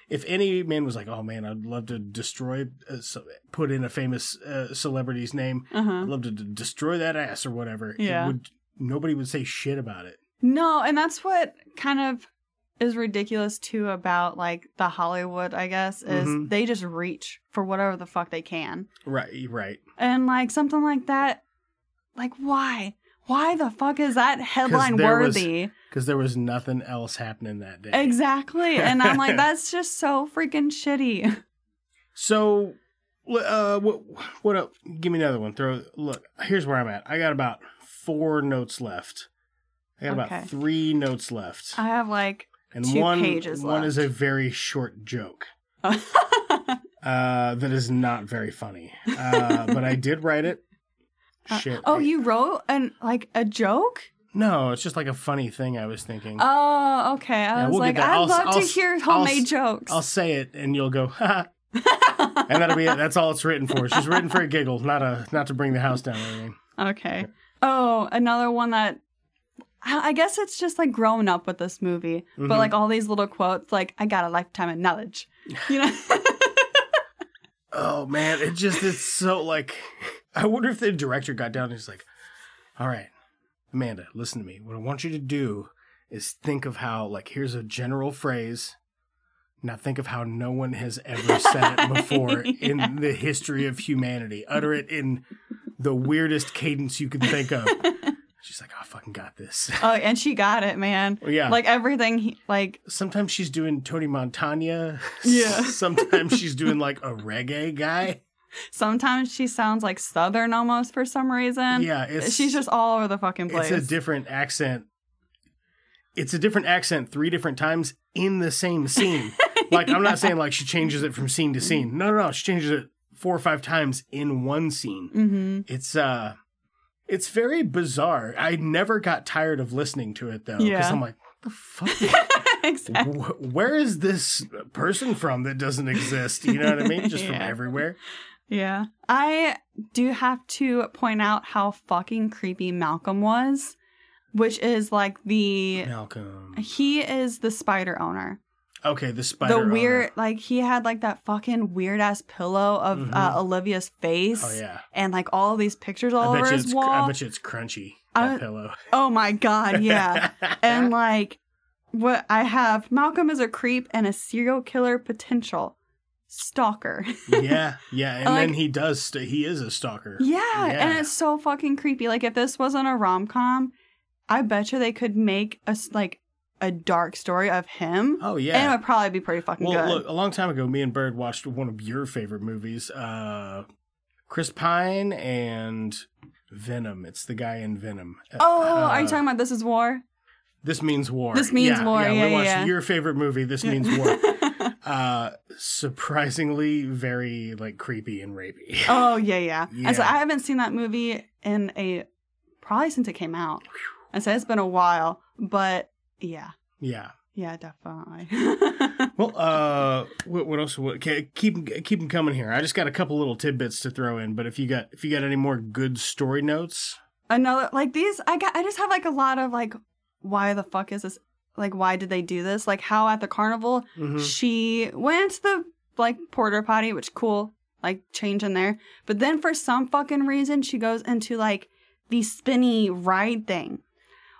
if any man was like, oh, man, I'd love to destroy, uh, so, put in a famous uh, celebrity's name. Uh-huh. I'd love to d- destroy that ass or whatever. Yeah. It would, nobody would say shit about it. No. And that's what kind of is ridiculous, too, about like the Hollywood, I guess, is mm-hmm. they just reach for whatever the fuck they can. Right, right. And like something like that, like why? Why the fuck is that headline worthy? Because there was nothing else happening that day. Exactly. And I'm like, that's just so freaking shitty. So, uh, what, what up? Give me another one. Throw, look, here's where I'm at. I got about four notes left. I got okay. about three notes left. I have like... And Two one, pages one left. Is a very short joke uh, that is not very funny. Uh, but I did write it. Uh, Shit. Oh, I, you wrote an like a joke? No, it's just like a funny thing I was thinking. Oh, okay. I yeah, was we'll like, I'd I'll, love I'll, to hear homemade I'll, jokes. I'll say it, and you'll go, ha. And that'll be it. That's all it's written for. It's just written for a giggle, not a not to bring the house down or anything. Okay. Oh, another one that. I guess it's just like growing up with this movie, mm-hmm. but like all these little quotes, like "I got a lifetime of knowledge," you know. Oh man, it just—it's so like. I wonder if the director got down and he's like, "All right, Amanda, listen to me. What I want you to do is think of how like here's a general phrase. Now think of how no one has ever said it before yeah. in the history of humanity. Utter it in the weirdest cadence you can think of." She's like, I fucking got this. Oh, and she got it, man. Well, yeah. Like everything, he, like. Sometimes she's doing Tony Montana. Yeah. Sometimes she's doing like a reggae guy. Sometimes she sounds like Southern almost for some reason. Yeah. It's, she's just all over the fucking place. It's a different accent. It's a different accent three different times in the same scene. Like, I'm yeah. not saying like she changes it from scene to scene. No, no, no. She changes it four or five times in one scene. Mm-hmm. It's, uh. It's very bizarre. I never got tired of listening to it, though, because yeah. I'm like, what the fuck? Exactly. Where is this person from that doesn't exist? You know what I mean? Just yeah. from everywhere. Yeah. I do have to point out how fucking creepy Malcolm was, which is like the... Malcolm. He is the spider owner. Okay, the spider owner. The weird... Owner. Like, he had like that fucking weird-ass pillow of mm-hmm. uh, Olivia's face. Oh, yeah. And like all these pictures all over his wall. I bet you it's crunchy, that uh, pillow. Oh, my God, yeah. And like... What I have, Malcolm is a creep and a serial killer potential stalker. yeah, yeah, and like, then he does, st- he is a stalker. Yeah, yeah, and it's so fucking creepy. Like, if this wasn't a rom-com, I bet you they could make a, like, a dark story of him. Oh, yeah. And it would probably be pretty fucking well, good. Well, look, a long time ago, me and Bird watched one of your favorite movies, uh, Chris Pine and Venom. It's the guy in Venom. Oh, uh, are you talking about This Is War? This Means War. This Means yeah, War, yeah. yeah we watched yeah. your favorite movie, This yeah. Means War. Uh, surprisingly, very, like, creepy and rapey. Oh, yeah, yeah. yeah. And so I haven't seen that movie in a, probably since it came out. And so it's been a while, but yeah. Yeah. Yeah, definitely. Well, uh, what, what else? What, okay, keep keep them coming here. I just got a couple little tidbits to throw in, but if you got if you got any more good story notes. Another, like these, I got, I just have, like, a lot of, like, why the fuck is this? Like, why did they do this? Like, how at the carnival, mm-hmm. she went to the, like, porta potty, which cool, like, change in there. But then for some fucking reason, she goes into, like, the spinny ride thing.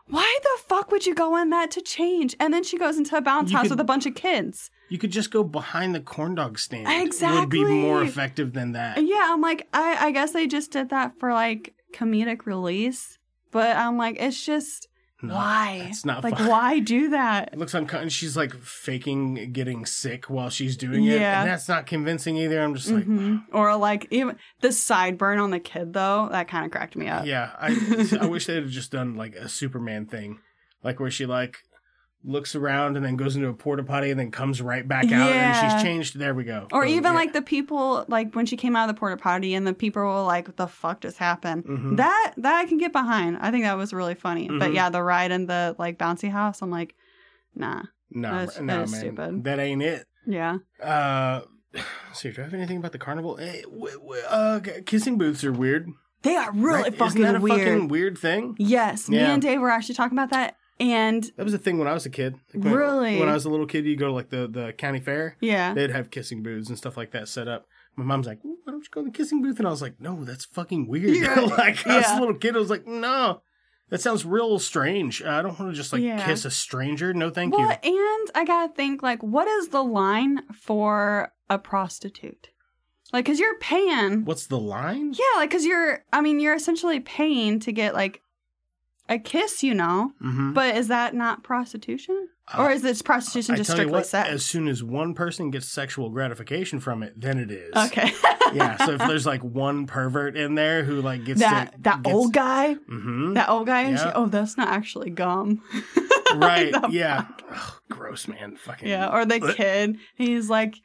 Why the fuck would you go in that to change? And then she goes into a bounce you house could, with a bunch of kids. You could just go behind the corn dog stand. Exactly. It would be more effective than that. Yeah, I'm like, I, I guess they just did that for, like, comedic release. But I'm like, it's just... No, why? It's not like fun. Why do that? It looks uncomfortable. She's like faking getting sick while she's doing it, yeah. and that's not convincing either. I'm just like, mm-hmm. or like even the sideburn on the kid though, that kind of cracked me up. Yeah, I I wish they'd have just done like a Superman thing, like where she like looks around and then goes into a porta potty and then comes right back out yeah. and she's changed. There we go. Or Boom. even yeah. like the people like when she came out of the porta potty and the people were like, "What the fuck just happened?" Mm-hmm. That that I can get behind. I think that was really funny. Mm-hmm. But yeah, the ride in the like bouncy house, I'm like, nah, no, nah, that nah, man, stupid. That ain't it. Yeah. Uh, so do I have anything about the carnival? Uh, kissing booths are weird. They are really right? fucking Isn't that a weird. Fucking weird thing. Yes, yeah. Me and Dave were actually talking about that. And that was a thing when I was a kid. Like when, really? When I was a little kid, you go to like the, the county fair. Yeah. They'd have kissing booths and stuff like that set up. My mom's like, why don't you go to the kissing booth? And I was like, no, that's fucking weird. Yeah. like, I was yeah. a little kid. I was like, no, that sounds real strange. I don't want to just like yeah. kiss a stranger. No, thank well, you. And I got to think, like, what is the line for a prostitute? Like, because you're paying. What's the line? Yeah, like, because you're, I mean, you're essentially paying to get like. A kiss, you know, mm-hmm. but is that not prostitution? Uh, or is this prostitution just strictly what, sex? As soon as one person gets sexual gratification from it, then it is. Okay. yeah, so if there's like one pervert in there who like gets... That, to, that gets, old guy? Mm-hmm. That old guy? Yep. And she, oh, that's not actually gum. right, like yeah. Ugh, gross, man. Fucking. Yeah, or the bleh. kid. He's like...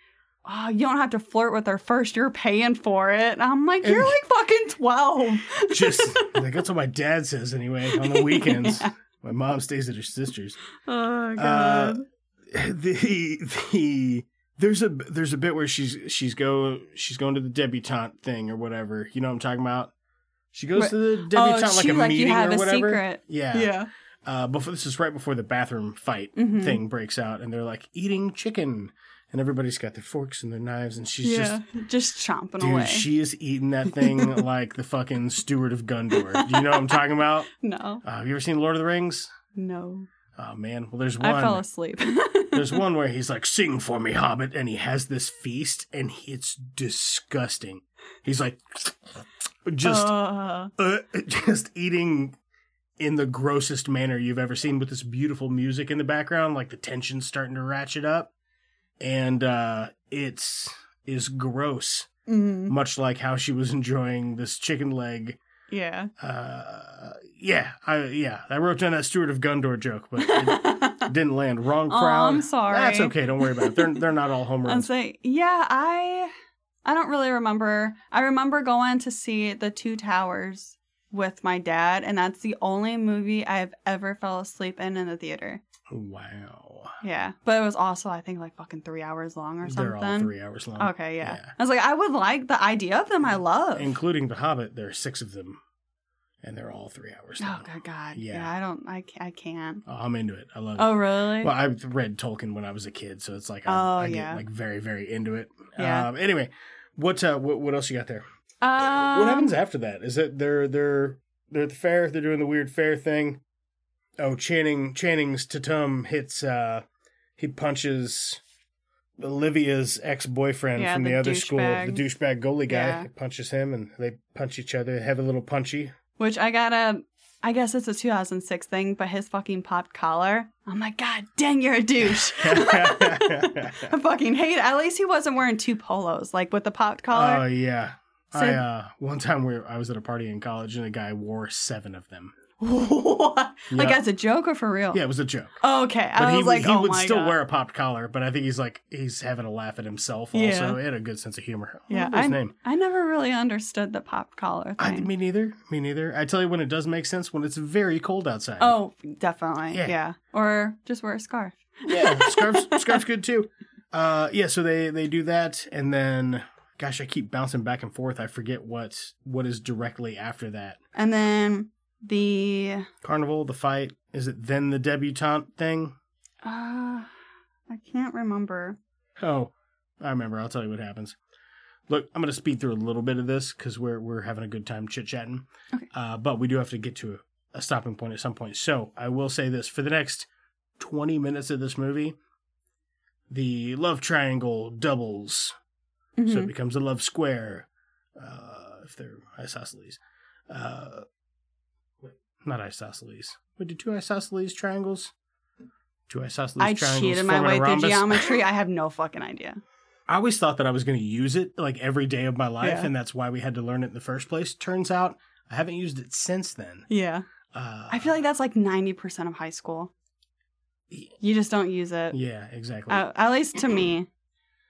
Oh, you don't have to flirt with her first. You're paying for it. And I'm like, you're and like fucking twelve. Just like that's what my dad says anyway on the weekends. yeah. My mom stays at her sister's. Oh God. Uh, the the there's a there's a bit where she's she's go she's going to the debutante thing or whatever. You know what I'm talking about? She goes what? to the debutante oh, like she, a like meeting you have or a whatever. Secret. Yeah. Yeah. Uh, before this is right before the bathroom fight mm-hmm. thing breaks out, and they're like eating chicken. And everybody's got their forks and their knives, and she's yeah, just... just chomping dude, away. Dude, she is eating that thing like the fucking Steward of Gondor. Do you know what I'm talking about? No. Uh, have you ever seen Lord of the Rings? No. Oh, man. Well, there's one... I fell asleep. There's one where he's like, sing for me, Hobbit, and he has this feast, and he, it's disgusting. He's like... Just... Uh. Uh, just eating... in the grossest manner you've ever seen with this beautiful music in the background, like the tension's starting to ratchet up. And uh, it's is gross, mm-hmm. much like how she was enjoying this chicken leg. Yeah. Uh, yeah. I yeah. I wrote down that Steward of Gondor joke, but it didn't land. Wrong crowd. Oh, I'm sorry. That's okay. Don't worry about it. They're they're not all home runs. I'm saying, yeah. I I don't really remember. I remember going to see The Two Towers with my dad, and that's the only movie I've ever fell asleep in in the theater. Wow. Yeah. But it was also, I think, like fucking three hours long or something. They're all three hours long. Okay, yeah. yeah. I was like, I would like the idea of them. I love. Including The Hobbit, there are six of them. And they're all three hours long. Oh, God. Yeah. yeah I don't, I, I can't. Oh, I'm into it. I love oh, it. Oh, really? Well, I read Tolkien when I was a kid, so it's like, I, oh, I yeah. get like very, very into it. Yeah. Um, anyway, what, uh, what what else you got there? Um, what happens after that? Is it they're, they're, they're at the fair, they're doing the weird fair thing. Oh, Channing, Channing's Tatum hits, uh, he punches Olivia's ex-boyfriend yeah, from the, the other school, bag. the douchebag goalie guy. Yeah. He punches him and they punch each other, have a little punchy. Which I gotta, I guess it's a two thousand six thing, but his fucking popped collar. I'm like, God dang, you're a douche. I fucking hate it. At least he wasn't wearing two polos, like with the popped collar. Oh, uh, yeah. So, I, uh, one time we were, I was at a party in college and a guy wore seven of them. What? Yep. Like as a joke or for real? Yeah, it was a joke. Oh, okay. I but was he, like, he oh would my still God. wear a popped collar, but I think he's like he's having a laugh at himself. Also, yeah. He had a good sense of humor. Yeah, I, his name. I never really understood the popped collar thing. I, me neither. Me neither. I tell you when it does make sense when it's very cold outside. Oh, definitely. Yeah, yeah. Or just wear a scarf. Yeah, scarf's scarf's good too. Uh, yeah. So they they do that, and then. Gosh, I keep bouncing back and forth. I forget what what is directly after that. And then the... Carnival, the fight. Is it then the debutante thing? Uh, I can't remember. Oh, I remember. I'll tell you what happens. Look, I'm going to speed through a little bit of this because we're, we're having a good time chit-chatting. Okay. Uh, but we do have to get to a, a stopping point at some point. So I will say this. For the next twenty minutes of this movie, the love triangle doubles... Mm-hmm. So it becomes a love square, uh, if they're isosceles. Uh, wait, not isosceles. Wait, did two isosceles triangles? Two isosceles I triangles. I cheated my way through geometry. I have no fucking idea. I always thought that I was going to use it like every day of my life, yeah. and that's why we had to learn it in the first place. Turns out I haven't used it since then. Yeah. Uh, I feel like that's like ninety percent of high school. You just don't use it. Yeah, exactly. Uh, at least to me.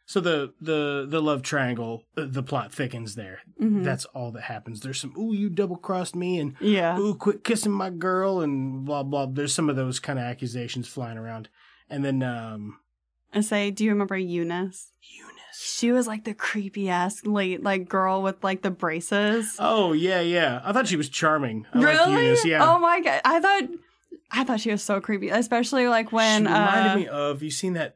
So the, the, the love triangle, the plot thickens there. Mm-hmm. That's all that happens. There's some, ooh, you double-crossed me, and yeah. ooh, quit kissing my girl, and blah, blah. There's some of those kind of accusations flying around. And then... um I say, do you remember Eunice? Eunice. She was like the creepy-ass late, like, girl with, like, the braces. Oh, yeah, yeah. I thought she was charming. I really? Liked Eunice, yeah. Oh, my God. I thought, I thought she was so creepy, especially, like, when... She reminded uh, me of, you seen that...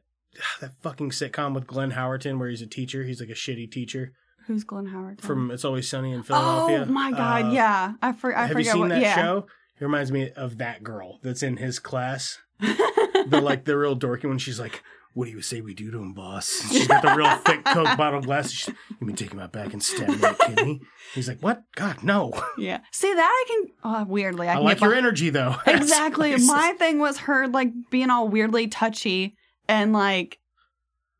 that fucking sitcom with Glenn Howerton where he's a teacher. He's like a shitty teacher. Who's Glenn Howerton? From It's Always Sunny in Philadelphia. Oh, my God. Uh, yeah. I, for- I have forget. Have you seen what- that yeah. show? It reminds me of that girl that's in his class. the like the real dorky one. She's like, what do you say we do to him, boss? And she's got the real thick Coke bottle glass. She's, you mean take him out back and stab him at kidney? He's like, what? God, no. Yeah. See, that I can... Oh, weirdly. I, I like your behind- energy, though. Exactly. My thing was her like being all weirdly touchy. And, like,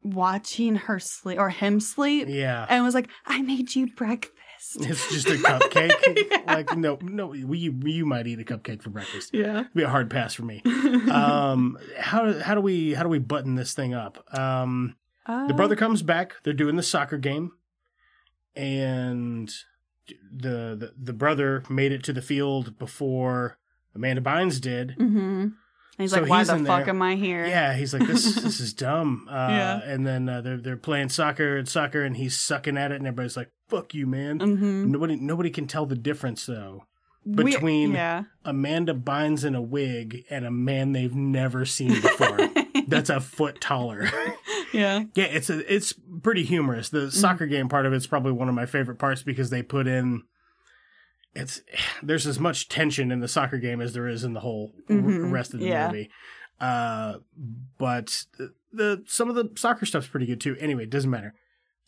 watching her sleep, or him sleep. Yeah. And was like, I made you breakfast. It's just a cupcake. yeah. Like, no, no, you, you might eat a cupcake for breakfast. Yeah. It'd be a hard pass for me. um, how, how do we, how do we button this thing up? Um, uh, the brother comes back. They're doing the soccer game. And the, the, the brother made it to the field before Amanda Bynes did. Mm-hmm. And he's so like, why he's the fuck there. am I here? Yeah, he's like, this this is dumb. Uh, yeah. And then uh, they're they're playing soccer and soccer, and he's sucking at it, and everybody's like, fuck you, man. Mm-hmm. Nobody nobody can tell the difference, though, between we, yeah. Amanda Bynes in a wig and a man they've never seen before. That's a foot taller. yeah. Yeah, it's, a, it's pretty humorous. The mm-hmm. soccer game part of it's probably one of my favorite parts because they put in... It's there's as much tension in the soccer game as there is in the whole mm-hmm. r- rest of the yeah. movie. Uh, but the, the some of the soccer stuff's pretty good, too. Anyway, it doesn't matter.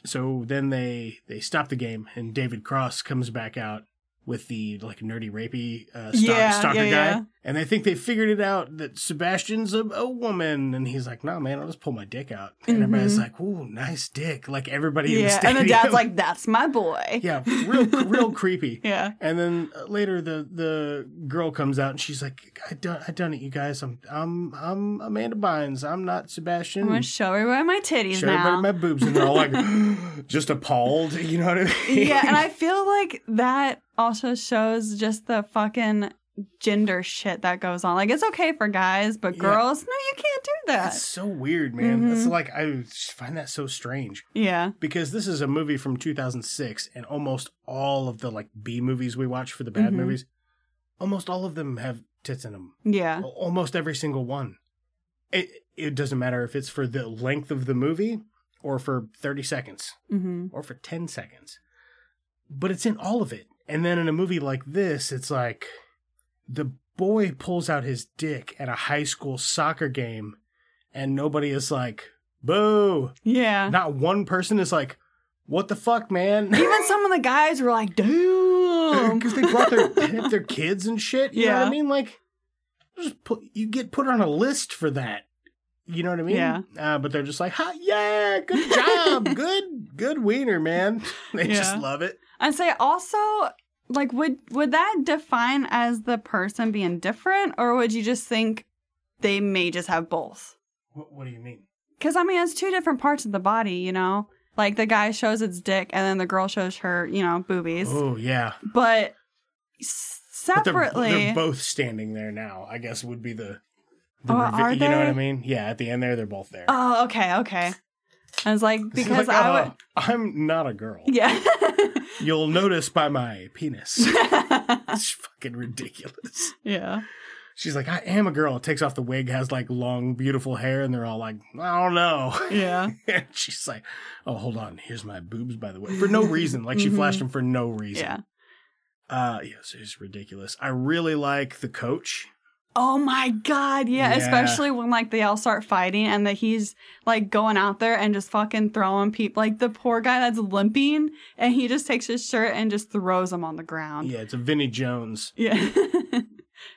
So then they, they stop the game, and David Cross comes back out with the like nerdy, rapey uh, stalk, yeah, stalker yeah, yeah. guy. And they think they figured it out that Sebastian's a, a woman. And he's like, nah, man, I'll just pull my dick out. And mm-hmm. everybody's like, ooh, nice dick. Like everybody yeah. in the stadium. And the dad's like, that's my boy. Yeah, real real creepy. Yeah. And then later the, the girl comes out and she's like, I done, I done it, you guys. I'm I'm I'm Amanda Bynes. I'm not Sebastian. I'm going to show everybody my titties show now. Show everybody my boobs. And they're all like, just appalled. You know what I mean? Yeah, and I feel like that... also shows just the fucking gender shit that goes on. Like, it's okay for guys, but yeah. girls, no, you can't do that. It's so weird, man. Mm-hmm. It's like, I find that so strange. Yeah. Because this is a movie from two thousand six, and almost all of the, like, B movies we watch for the bad mm-hmm. movies, almost all of them have tits in them. Yeah. Almost every single one. It, it doesn't matter if it's for the length of the movie or for thirty seconds mm-hmm. or for ten seconds. But it's in all of it. And then in a movie like this, it's like the boy pulls out his dick at a high school soccer game and nobody is like, boo. Yeah. Not one person is like, what the fuck, man? Even some of the guys were like, damn. Because they brought their, their kids and shit. You yeah. know what I mean? Like, just put, you get put on a list for that. You know what I mean? Yeah. Uh, but they're just like, ha, yeah, good job. good, good wiener, man. They yeah. just love it. I'd say also, like, would would that define as the person being different, or would you just think they may just have both? What, what do you mean? Because, I mean, it's two different parts of the body, you know? Like, the guy shows its dick, and then the girl shows her, you know, boobies. Oh, yeah. But separately... But they're, they're both standing there now, I guess, would be the... the oh, revi- are you they? know what I mean? Yeah, at the end there, they're both there. Oh, okay, okay. I was like, because like, I uh, would... I'm not a girl. Yeah. You'll notice by my penis. It's fucking ridiculous. Yeah. She's like, I am a girl. Takes off the wig, has like long, beautiful hair, and they're all like, I don't know. Yeah. And she's like, oh, hold on. Here's my boobs, by the way. For no reason. Like, she mm-hmm. flashed them for no reason. Yeah. Uh, yes, it's ridiculous. I really like the coach. Oh my God, yeah. yeah. Especially when, like, they all start fighting and that he's, like, going out there and just fucking throwing people. Like, the poor guy that's limping, and he just takes his shirt and just throws him on the ground. Yeah, it's a Vinnie Jones. Yeah.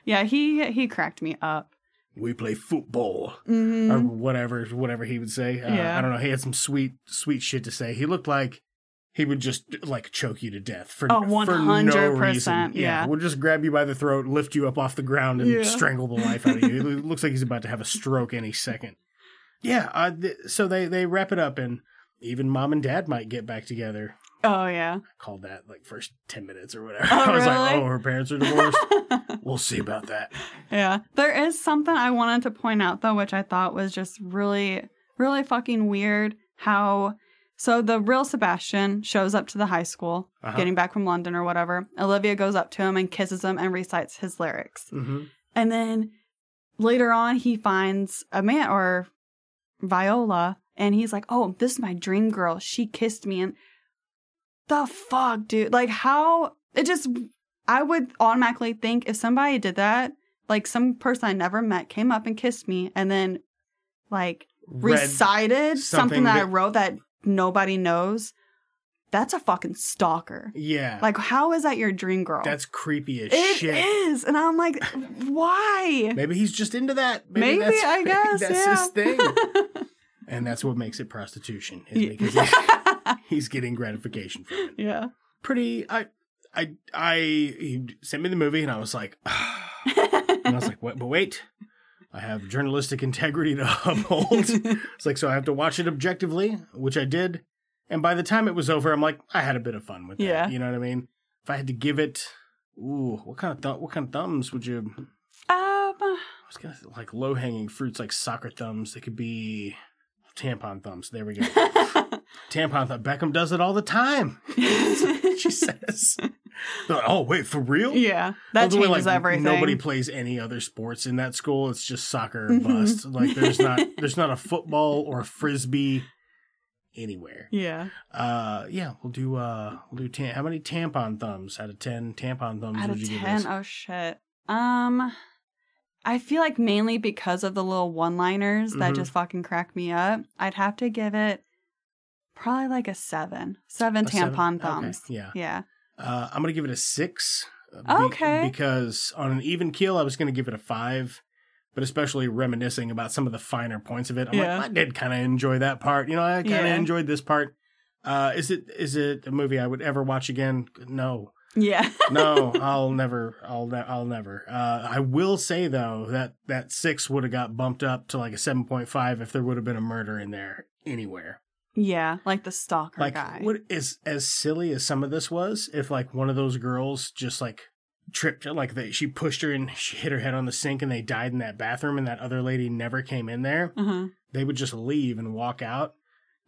yeah, he he cracked me up. We play football. Mm-hmm. Or whatever, whatever he would say. Uh, yeah. I don't know. He had some sweet, sweet shit to say. He looked like he would just, like, choke you to death for, oh, for no reason. Yeah. yeah. We'll just grab you by the throat, lift you up off the ground, and yeah. strangle the life out of you. It looks like he's about to have a stroke any second. Yeah, uh, th- so they, they wrap it up, and even mom and dad might get back together. Oh, yeah. I called that, like, first ten minutes or whatever. Oh, I was really? like, oh, her parents are divorced. We'll see about that. Yeah. There is something I wanted to point out, though, which I thought was just really, really fucking weird, how... So the real Sebastian shows up to the high school, uh-huh. getting back from London or whatever. Olivia goes up to him and kisses him and recites his lyrics. Mm-hmm. And then later on, he finds a man or Viola, and he's like, oh, this is my dream girl. She kissed me. And the fuck, dude? Like, how? It just, I would automatically think if somebody did that, like, some person I never met came up and kissed me and then, like, Read recited something, something that, that I wrote that... nobody knows, that's a fucking stalker. Yeah. Like, how is that your dream girl? That's creepy as it shit. It is. And I'm like, why? Maybe he's just into that. Maybe, Maybe that's, I guess. That's yeah. his thing. And that's what makes it prostitution. Is because he's, he's getting gratification from it. Yeah. Pretty. I, I, I, he sent me the movie and I was like, ah. And I was like, what? But wait. I have journalistic integrity to uphold. It's like, so I have to watch it objectively, which I did. And by the time it was over, I'm like, I had a bit of fun with that. Yeah. You know what I mean? If I had to give it, ooh, what kind of th- what kind of thumbs would you? Um, I was gonna say, like, low hanging fruits, like soccer thumbs. They could be tampon thumbs. There we go. Tampon thumb. Beckham does it all the time. She says. Like, oh, wait, for real? Yeah, that changes way, like, everything. Nobody plays any other sports in that school. It's just soccer and bust. Mm-hmm. Like, there's not there's not a football or a frisbee anywhere. Yeah. Uh, yeah, we'll do uh, we'll do tam- how many tampon thumbs out of ten tampon thumbs out would you ten? give us? Oh shit. Um, I feel like mainly because of the little one-liners mm-hmm. that just fucking crack me up. I'd have to give it probably like a seven, seven a tampon seven? thumbs. Okay. Yeah. Yeah. Uh, I'm going to give it a six. Be- okay. Because on an even keel, I was going to give it a five, but especially reminiscing about some of the finer points of it, I'm yeah. like, I did kind of enjoy that part. You know, I kind of yeah. enjoyed this part. Uh, is it is it a movie I would ever watch again? No. Yeah. No, I'll never. I'll ne- I'll never. Uh, I will say, though, that that six would have got bumped up to like a seven point five if there would have been a murder in there anywhere. Yeah, like the stalker like, guy. What is as silly as some of this was? If like one of those girls just like tripped, like they, she pushed her and she hit her head on the sink and they died in that bathroom and that other lady never came in there, mm-hmm. they would just leave and walk out.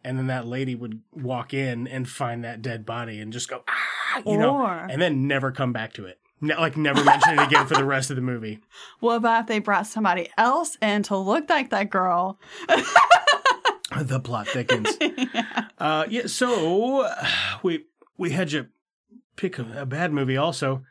And then that lady would walk in and find that dead body and just go, ah, you or, know, and then never come back to it. Ne- like never mention it again for the rest of the movie. What about if they brought somebody else in to look like that girl? The plot thickens. yeah. Uh, yeah. So we we had you pick a, a bad movie also.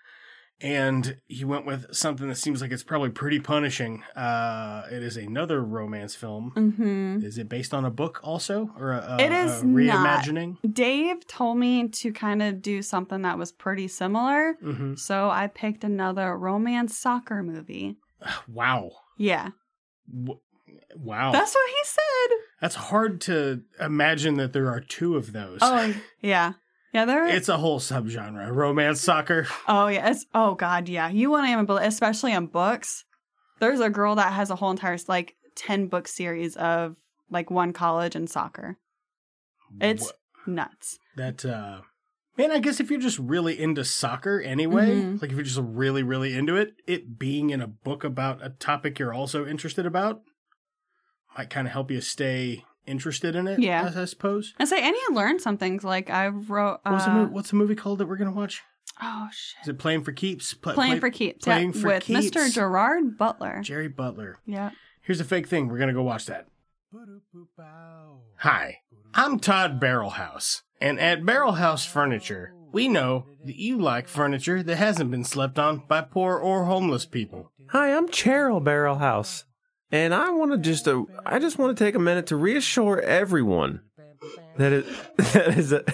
And he went with something that seems like it's probably pretty punishing. Uh, it is another romance film. Mm-hmm. Is it based on a book also? Or a, a, it is a reimagining? Not. Dave told me to kind of do something that was pretty similar. Mm-hmm. So I picked another romance soccer movie. Wow. Yeah. W- wow. That's what he said. That's hard to imagine that there are two of those. Oh, yeah. Yeah, there is. It's a whole subgenre. Romance soccer. Oh, yeah. It's, oh, God, yeah. You wouldn't even believe, especially in books. There's a girl that has a whole entire, like, ten-book series of, like, one college and soccer. It's what? Nuts. That, uh... Man, I guess if you're just really into soccer anyway, mm-hmm. like, if you're just really, really into it, it being in a book about a topic you're also interested about might kind of help you stay... interested in it, yeah. I, I suppose. And say, so, and you learned some things. Like I wrote. Uh, what's, the movie, what's the movie called that we're gonna watch? Oh shit! Is it Playing for Keeps? Play, Playing play, for Keeps. Playing yeah, for with Keeps. Mister Gerard Butler. Jerry Butler. Yeah. Here's a fake thing. We're gonna go watch that. Hi, I'm Todd Barrelhouse, and at Barrelhouse Furniture, we know that you like furniture that hasn't been slept on by poor or homeless people. Hi, I'm Cheryl Barrelhouse. And I want to just uh, I just want to take a minute to reassure everyone that is that is a,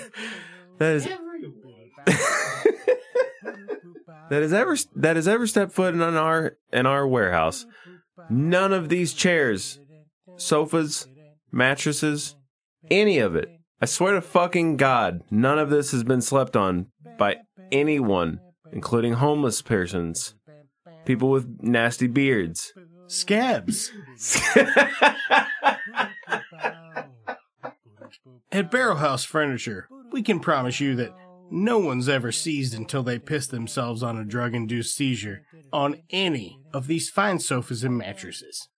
that is that is ever that has ever stepped foot in our in our warehouse. None of these chairs, sofas, mattresses, any of it. I swear to fucking God, none of this has been slept on by anyone, including homeless persons, people with nasty beards. Scabs. At Barrelhouse Furniture, we can promise you that no one's ever seized until they piss themselves on a drug-induced seizure on any of these fine sofas and mattresses.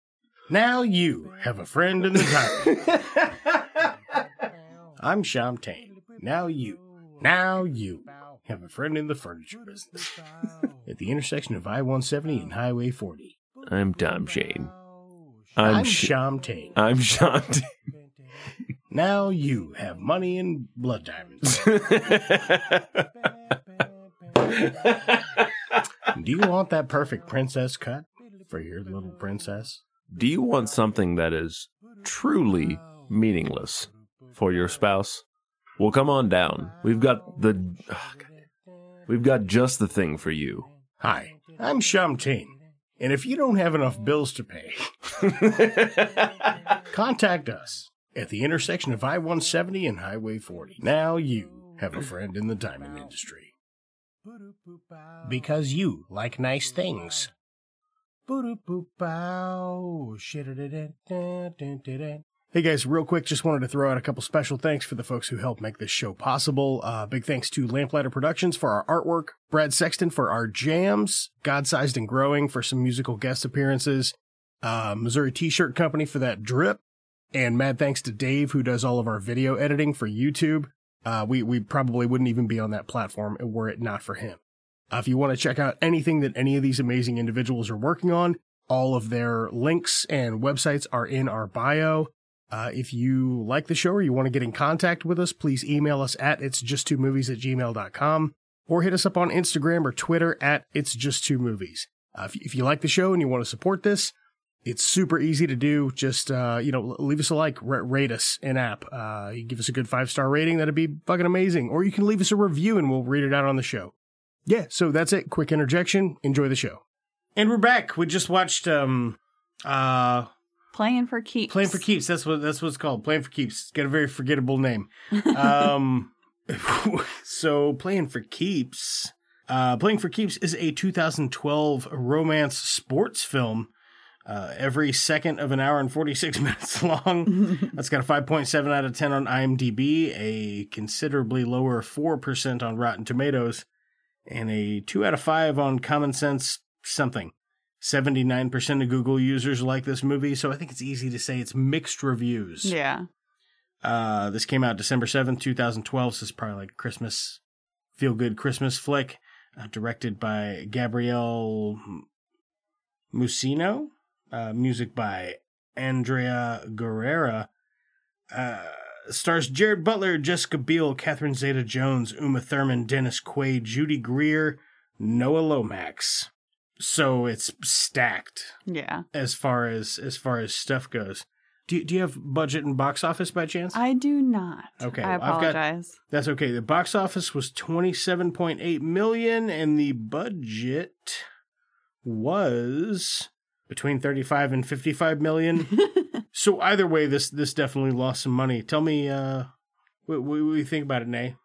Now you have a friend in the dark. I'm Shamtain. Now you, now you have a friend in the furniture business. At the intersection of I one seventy and Highway forty. I'm Tom Shane. I'm, I'm Sh- Shamtain. I'm Shamtain. Now you have money and blood diamonds. Do you want that perfect princess cut for your little princess? Do you want something that is truly meaningless for your spouse? Well, come on down. We've got the... Oh, we've got just the thing for you. Hi, I'm Shamtain. And if you don't have enough bills to pay, contact us at the intersection of I one seventy and Highway forty. Now you have a friend in the diamond industry. Because you like nice things. Hey guys, real quick, just wanted to throw out a couple special thanks for the folks who helped make this show possible. Uh, big thanks to Lamplighter Productions for our artwork, Brad Sexton for our jams, God-Sized and Growing for some musical guest appearances, uh, Missouri T-Shirt Company for that drip, and mad thanks to Dave who does all of our video editing for YouTube. Uh, we, we probably wouldn't even be on that platform were it not for him. Uh, if you want to check out anything that any of these amazing individuals are working on, all of their links and websites are in our bio. Uh, if you like the show or you want to get in contact with us, please email us at itsjusttwomovies at gmail dot com or hit us up on Instagram or Twitter at itsjusttwomovies. Uh, if, if you like the show and you want to support this, it's super easy to do. Just, uh, you know, leave us a like, r- rate us an app. Uh, you give us a good five-star rating. That'd be fucking amazing. Or you can leave us a review and we'll read it out on the show. Yeah, so that's it. Quick interjection. Enjoy the show. And we're back. We just watched... um, uh. Playing for Keeps. Playing for Keeps. That's what that's what it's called. Playing for Keeps. It's got a very forgettable name. um, so Playing for Keeps. Uh, Playing for Keeps is a two thousand twelve romance sports film. Uh, every second of an hour and forty-six minutes long. That's got a five point seven out of ten on IMDb, a considerably lower four percent on Rotten Tomatoes, and a two out of five on Common Sense something. seventy-nine percent of Google users like this movie, so I think it's easy to say it's mixed reviews. Yeah. Uh, this came out December seventh, twenty twelve, so it's probably like Christmas, feel-good Christmas flick, uh, directed by Gabrielle Musino, uh, music by Andrea Guerrera, uh, stars Gerard Butler, Jessica Biel, Catherine Zeta Jones, Uma Thurman, Dennis Quaid, Judy Greer, Noah Lomax. So it's stacked, yeah. As far as as far as stuff goes, do do you have budget and box office by chance? I do not. Okay, I apologize. Got, that's okay. The box office was twenty-seven point eight million dollars, and the budget was between thirty-five and fifty-five million dollars. So either way, this this definitely lost some money. Tell me, uh, what, what, what do you think about it, Nay?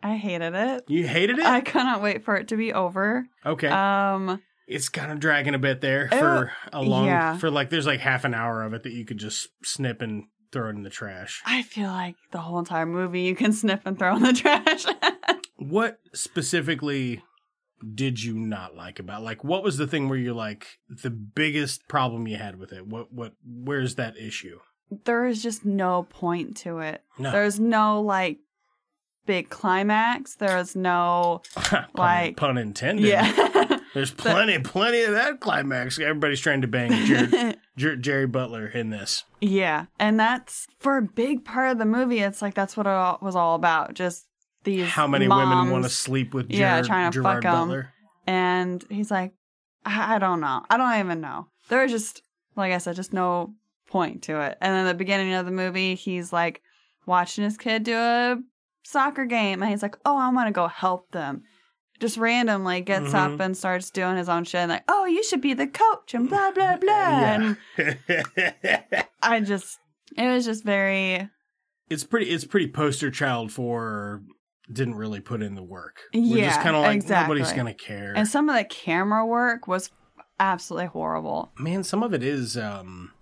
I hated it. You hated it? I cannot wait for it to be over. Okay. Um. It's kind of dragging a bit there for it, a long, yeah. for like, there's like half an hour of it that you could just snip and throw it in the trash. I feel like the whole entire movie you can snip and throw in the trash. What specifically did you not like about, like, what was the thing where you're like, the biggest problem you had with it? What, what, where's that issue? There is just no point to it. No. There's no like big climax. There is no pun, like. Pun intended. Yeah. There's plenty, but, plenty of that climax. Everybody's trying to bang Jared, Jer- Jerry Butler in this. Yeah, and that's, for a big part of the movie, it's like that's what it all, was all about. Just these How many moms, women want to sleep with Jer- yeah, trying to Gerard fuck Butler? Him. And he's like, I-, I don't know. I don't even know. There was just, like I said, just no point to it. And then at the beginning of the movie, he's like watching his kid do a soccer game. And he's like, oh, I want to go help them. Just randomly gets mm-hmm. up and starts doing his own shit and like, oh, you should be the coach and blah, blah, blah. Yeah. And I just, it was just very. It's pretty, it's pretty poster child for didn't really put in the work. We're yeah, just kind of like, exactly. Nobody's going to care. And some of the camera work was absolutely horrible. Man, some of it is um,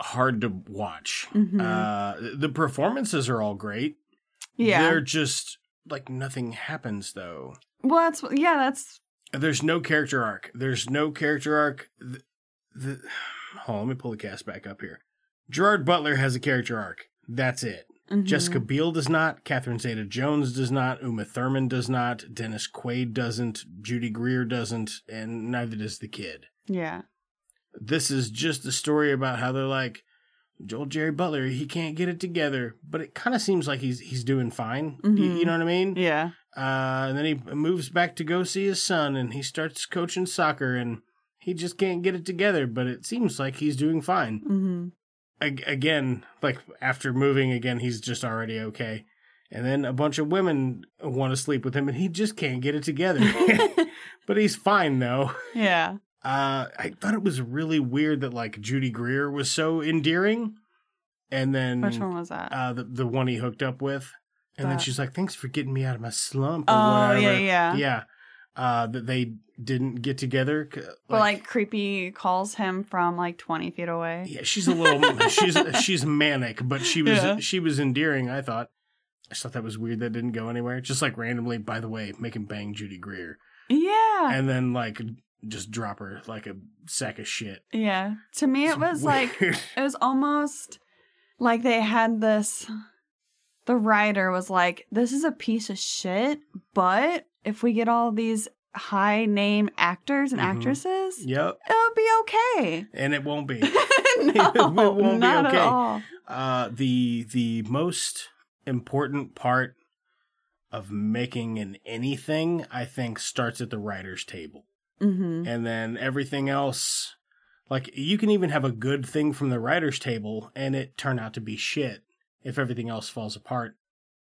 hard to watch. Mm-hmm. Uh, the performances are all great. Yeah. They're just. Like nothing happens though. Well, that's yeah, that's. There's no character arc. There's no character arc. The, the, hold on, let me pull the cast back up here. Gerard Butler has a character arc. That's it. Mm-hmm. Jessica Biel does not. Catherine Zeta-Jones does not. Uma Thurman does not. Dennis Quaid doesn't. Judy Greer doesn't, and neither does the kid. Yeah. This is just the story about how they're like. Joel Jerry Butler, he can't get it together, but it kind of seems like he's he's doing fine. Mm-hmm. You, you know what I mean? Yeah. Uh, and then he moves back to go see his son, and he starts coaching soccer, and he just can't get it together, but it seems like he's doing fine. Mm-hmm. A- again, like after moving again, he's just already okay. And then a bunch of women want to sleep with him, and he just can't get it together. But he's fine, though. Yeah. Uh, I thought it was really weird that like Judy Greer was so endearing, and then which one was that? Uh, the the one he hooked up with, and that. Then she's like, "Thanks for getting me out of my slump." Or oh whatever. yeah, yeah, yeah. Uh, that they didn't get together. Like, but like creepy calls him from like twenty feet away. Yeah, she's a little she's she's manic, but she was yeah. she was endearing. I thought I just thought that was weird. That didn't go anywhere. Just like randomly, by the way, make him bang Judy Greer. Yeah, and then like. Just drop her like a sack of shit. Yeah. To me, it was like, it was almost like they had this, the writer was like, this is a piece of shit, but if we get all these high name actors and mm-hmm. actresses, yep. it'll be okay. And it won't be. no, it won't not be okay. At all. Uh, the, the most important part of making an anything, I think, starts at the writer's table. Mm-hmm. And then everything else, like you can even have a good thing from the writer's table and it turn out to be shit if everything else falls apart.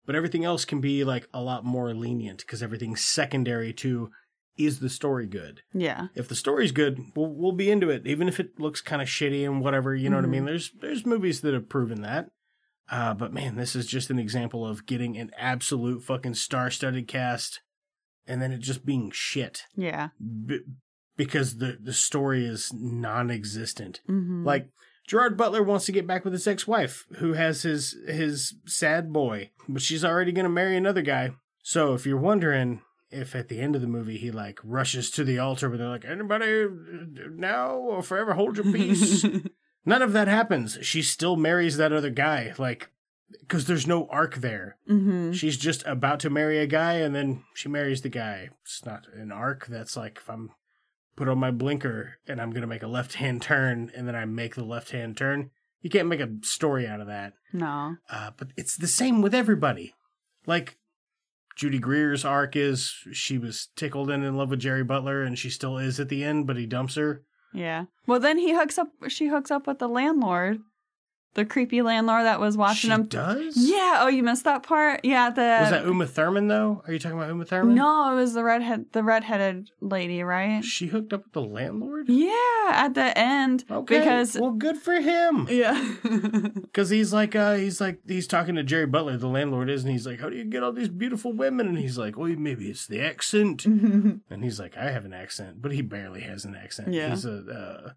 But everything else can be like a lot more lenient because everything's secondary to is the story good? Yeah. If the story's good, we'll, we'll be into it, even if it looks kind of shitty and whatever. You know mm-hmm. what I mean? There's there's movies that have proven that. Uh, but man, this is just an example of getting an absolute fucking star-studded cast. And then it just being shit. Yeah. B- because the, the story is non-existent. Mm-hmm. Like, Gerard Butler wants to get back with his ex-wife, who has his his sad boy. But she's already going to marry another guy. So if you're wondering, if at the end of the movie he like rushes to the altar where they're like, anybody now or forever hold your peace. None of that happens. She still marries that other guy, like, because there's no arc there. Mm-hmm. She's just about to marry a guy and then she marries the guy. It's not an arc. That's like if I'm put on my blinker and I'm going to make a left-hand turn and then I make the left-hand turn. You can't make a story out of that. No. Uh, but it's the same with everybody. Like, Judy Greer's arc is she was tickled and in love with Jerry Butler, and she still is at the end, but he dumps her. Yeah. Well, then he hooks up. She hooks up with the landlord, the creepy landlord that was watching she him. She does? Yeah. Oh, you missed that part? Yeah. The was that Uma Thurman, though? Are you talking about Uma Thurman? No, it was the redhead, the redheaded lady, right? She hooked up with the landlord? Yeah, at the end. Okay. Because... well, good for him. Yeah. Because he's like, uh, he's like, he's talking to Jerry Butler, the landlord is, and he's like, how do you get all these beautiful women? And he's like, well, maybe it's the accent. And he's like, I have an accent, but he barely has an accent. Yeah. He's a... Uh,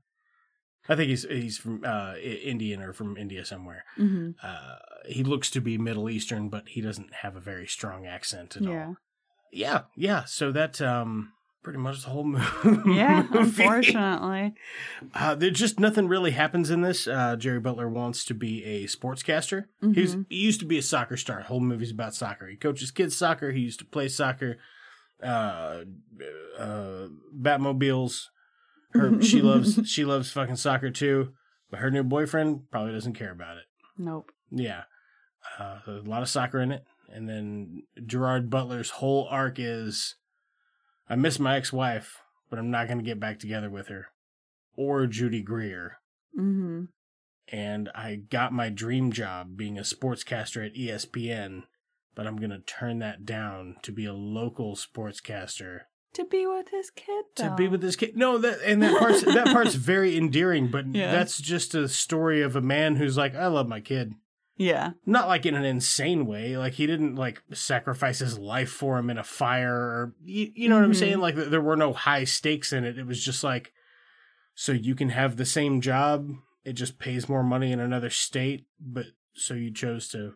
I think he's he's from uh, Indian or from India somewhere. Mm-hmm. Uh, he looks to be Middle Eastern, but he doesn't have a very strong accent at yeah. all. Yeah, yeah. So that um, pretty much the whole movie. Yeah, unfortunately. Uh, there just nothing really happens in this. Uh, Jerry Butler wants to be a sportscaster. Mm-hmm. He, was, he used to be a soccer star. The whole movie's about soccer. He coaches kids soccer. He used to play soccer. Uh, uh, Batmobiles. Her, she loves she loves fucking soccer too, but her new boyfriend probably doesn't care about it. Nope. Yeah. Uh, a lot of soccer in it. And then Gerard Butler's whole arc is, I miss my ex-wife, but I'm not going to get back together with her. Or Judy Greer. Mm-hmm. And I got my dream job being a sportscaster at E S P N, but I'm going to turn that down to be a local sportscaster. To be with his kid, though. To be with his kid. No, that and that part's, that part's very endearing, but yeah. That's just a story of a man who's like, I love my kid. Yeah. Not like in an insane way. Like, he didn't, like, sacrifice his life for him in a fire. Or, you, you know mm-hmm. what I'm saying? Like, there were no high stakes in it. It was just like, so you can have the same job. It just pays more money in another state. But so you chose to,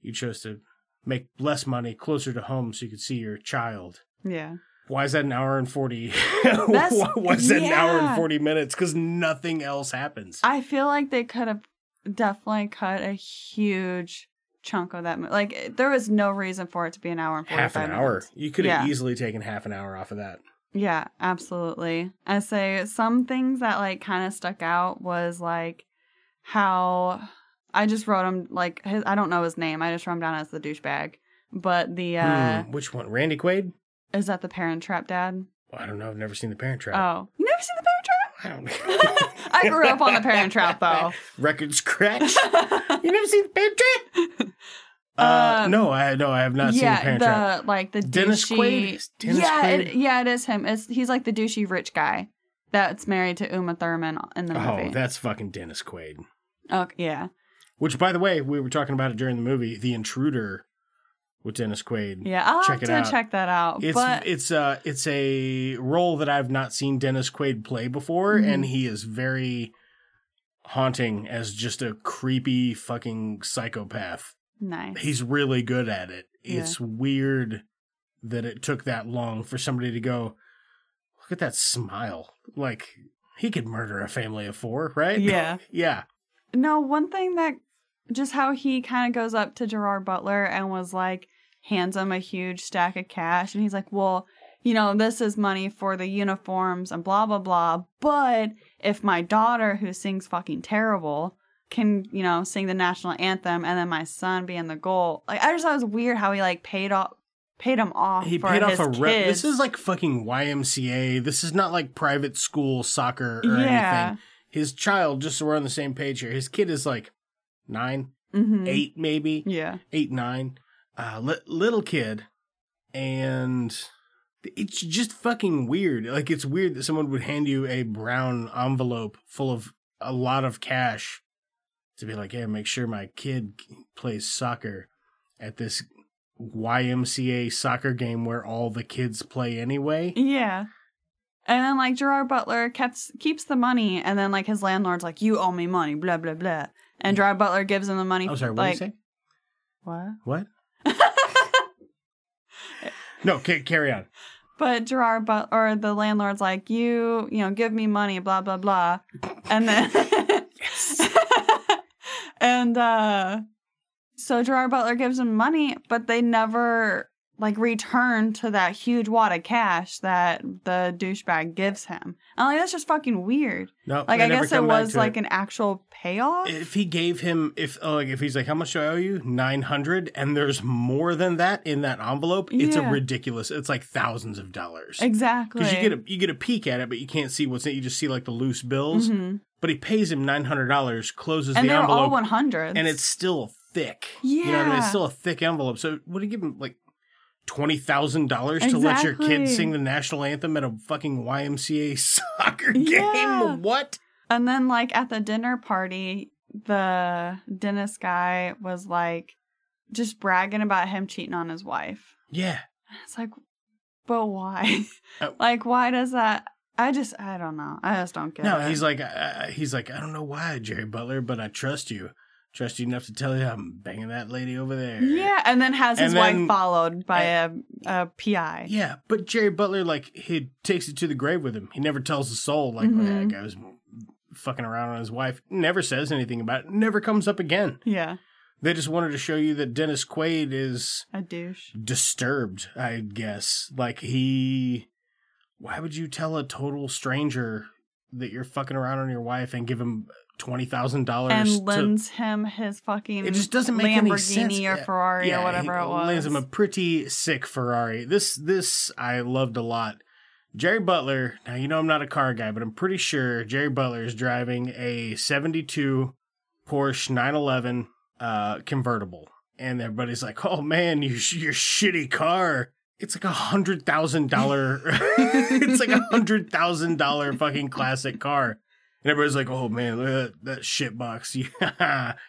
you chose to make less money closer to home so you could see your child. Yeah. Why is that an hour and forty? Why is that yeah. an hour and forty minutes? Because nothing else happens. I feel like they could have definitely cut a huge chunk of that. Like, there was no reason for it to be an hour and forty-five minutes. Half an hour. You could have yeah. easily taken half an hour off of that. Yeah, absolutely. I say some things that, like, kind of stuck out was, like, how... I just wrote him, like, his, I don't know his name. I just wrote him down as the douchebag. But the... Uh, hmm, which one? Randy Quaid? Is that the Parent Trap dad? Well, I don't know. I've never seen the Parent Trap. Oh, you never seen the Parent Trap? I don't. I grew up on the Parent Trap though. Records cracked. You never seen the Parent Trap? Uh, um, no, I no, I have not yeah, seen the Parent the, Trap. Like the Dennis douchey... Quaid. Dennis yeah, Quaid? It, yeah, it is him. It's he's like the douchey rich guy that's married to Uma Thurman in the movie. Oh, that's fucking Dennis Quaid. Oh yeah. Which, by the way, we were talking about it during the movie. The Intruder. With Dennis Quaid. Yeah, I'll check have to out. check that out. It's but... it's uh it's a role that I've not seen Dennis Quaid play before, mm-hmm. and he is very haunting as just a creepy fucking psychopath. Nice. He's really good at it. Yeah. It's weird that it took that long for somebody to go, look at that smile. Like, he could murder a family of four, right? Yeah. Yeah. No, one thing that just how he kind of goes up to Gerard Butler and was like, hands him a huge stack of cash. And he's like, well, you know, this is money for the uniforms and blah, blah, blah. But if my daughter, who sings fucking terrible, can, you know, sing the national anthem and then my son be in the goal. Like, I just thought it was weird how he like paid off, paid him off. He for paid his off a rep. This is like fucking Y M C A. This is not like private school soccer or yeah. anything. His child, just so we're on the same page here, his kid is like, Nine, mm-hmm. eight, maybe. Yeah. Eight, nine. Uh, li- little kid. And it's just fucking weird. Like, it's weird that someone would hand you a brown envelope full of a lot of cash to be like, hey, make sure my kid plays soccer at this Y M C A soccer game where all the kids play anyway. Yeah. And then, like, Gerard Butler kept, keeps the money. And then, like, his landlord's like, you owe me money, blah, blah, blah. And Gerard Butler gives him the money. I'm sorry, what like, did you say? What? What? No, carry on. But Gerard Butler, or the landlord's like, you, you know, give me money, blah, blah, blah. And then... yes. And uh, so Gerard Butler gives him money, but they never, like, return to that huge wad of cash that the douchebag gives him. I'm like, that's just fucking weird. No, like, I guess it was, like, it. an actual payoff. If he gave him, if uh, like, if he's like, how much do I owe you? nine hundred And there's more than that in that envelope. Yeah. It's a ridiculous, it's like thousands of dollars. Exactly. Because you get a, you get a peek at it, but you can't see what's in it. You just see, like, the loose bills. Mm-hmm. But he pays him nine hundred dollars closes and the envelope. And they're all one hundreds. And it's still thick. Yeah. You know what I mean? It's still a thick envelope. So what do you give him, like, twenty thousand dollars exactly. to let your kid sing the national anthem at a fucking Y M C A soccer game? Yeah. What? And then, like, at the dinner party, the dentist guy was, like, just bragging about him cheating on his wife. Yeah. It's like, but why? Oh. Like, why does that... I just, I don't know. I just don't get no, it. No, he's like, uh, he's like, I don't know why, Jerry Butler, but I trust you. Trust you enough to tell you I'm banging that lady over there. Yeah, and then has and his then, wife followed by and, a, a P I. Yeah, but Jerry Butler, like, he takes it to the grave with him. He never tells a soul, like, mm-hmm. that guy was fucking around on his wife. Never says anything about it. Never comes up again. Yeah. They just wanted to show you that Dennis Quaid is... a douche. Disturbed, I guess. Like, he... Why would you tell a total stranger that you're fucking around on your wife and give him twenty thousand dollars and lends to... him his fucking it just doesn't make Lamborghini any sense. Or Ferrari yeah, or whatever it was. Lends him a pretty sick Ferrari. This this I loved a lot. Jerry Butler. Now you know I'm not a car guy, but I'm pretty sure Jerry Butler is driving a seventy-two Porsche nine eleven uh, convertible, and everybody's like, "Oh man, you your shitty car." It's like a hundred thousand dollar. It's like a hundred thousand dollar fucking classic car, and everybody's like, "Oh man, look at that, that shit box! Yeah,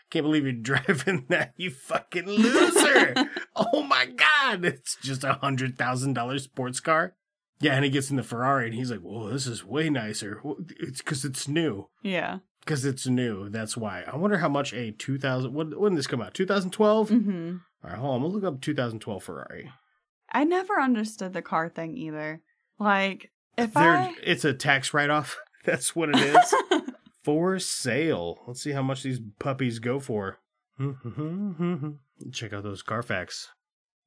can't believe you're driving that, you fucking loser! Oh my god, it's just a hundred thousand dollar sports car." Yeah, and he gets in the Ferrari, and he's like, "Whoa, this is way nicer. It's because it's new." Yeah, because it's new. That's why. I wonder how much a two thousand. When did this come out? two thousand twelve. Mm-hmm. All right, hold on. We'll look up two thousand twelve Ferrari. I never understood the car thing either. Like, if They're, I... It's a tax write-off. That's what it is. For sale. Let's see how much these puppies go for. Check out those Carfax.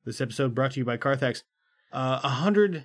This episode brought to you by Carfax. Uh, one hundred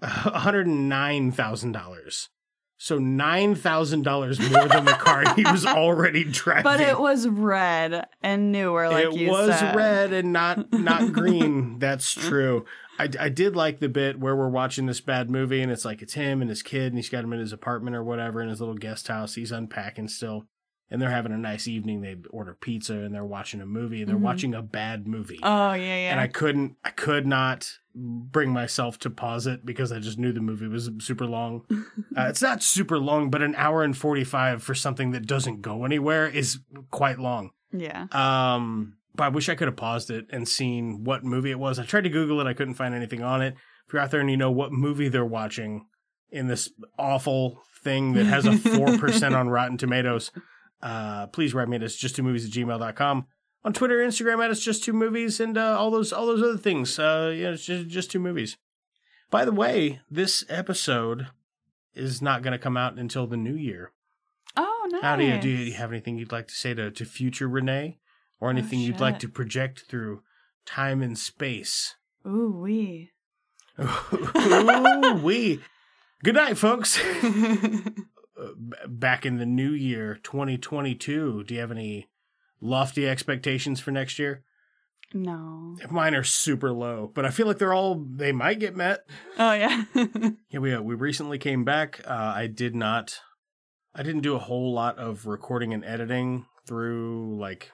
one hundred nine thousand dollars. So nine thousand dollars more than the car he was already driving. But it was red and newer, like it you said. It was red and not not green. That's true. I, I did like the bit where we're watching this bad movie, and it's like it's him and his kid, and he's got him in his apartment or whatever, in his little guest house. He's unpacking still, and they're having a nice evening. They order pizza, and they're watching a movie, and they're mm-hmm. watching a bad movie. Oh, yeah, yeah. And I couldn't, I could not... bring myself to pause it because I just knew the movie was super long. Uh, it's not super long, but an hour and forty-five for something that doesn't go anywhere is quite long. Yeah. Um, but I wish I could have paused it and seen what movie it was. I tried to Google it. I couldn't find anything on it. If you're out there and you know what movie they're watching in this awful thing that has a four percent on Rotten Tomatoes, uh, please write me at just two movies at gmail dot com. On Twitter, Instagram, at It's Just Two Movies, and uh, all those all those other things. Uh, yeah, it's just, just two movies. By the way, this episode is not going to come out until the new year. Oh, nice. How do you do? You have anything you'd like to say to, to future Renee, or anything oh, you'd like to project through time and space? Ooh wee. Ooh wee. Good night, folks. Back in the new year, twenty twenty-two. Do you have any? Lofty expectations for next year? No. Mine are super low, but I feel like they're all, they might get met. Oh, yeah. Yeah, we, uh, we recently came back. Uh, I did not, I didn't do a whole lot of recording and editing through like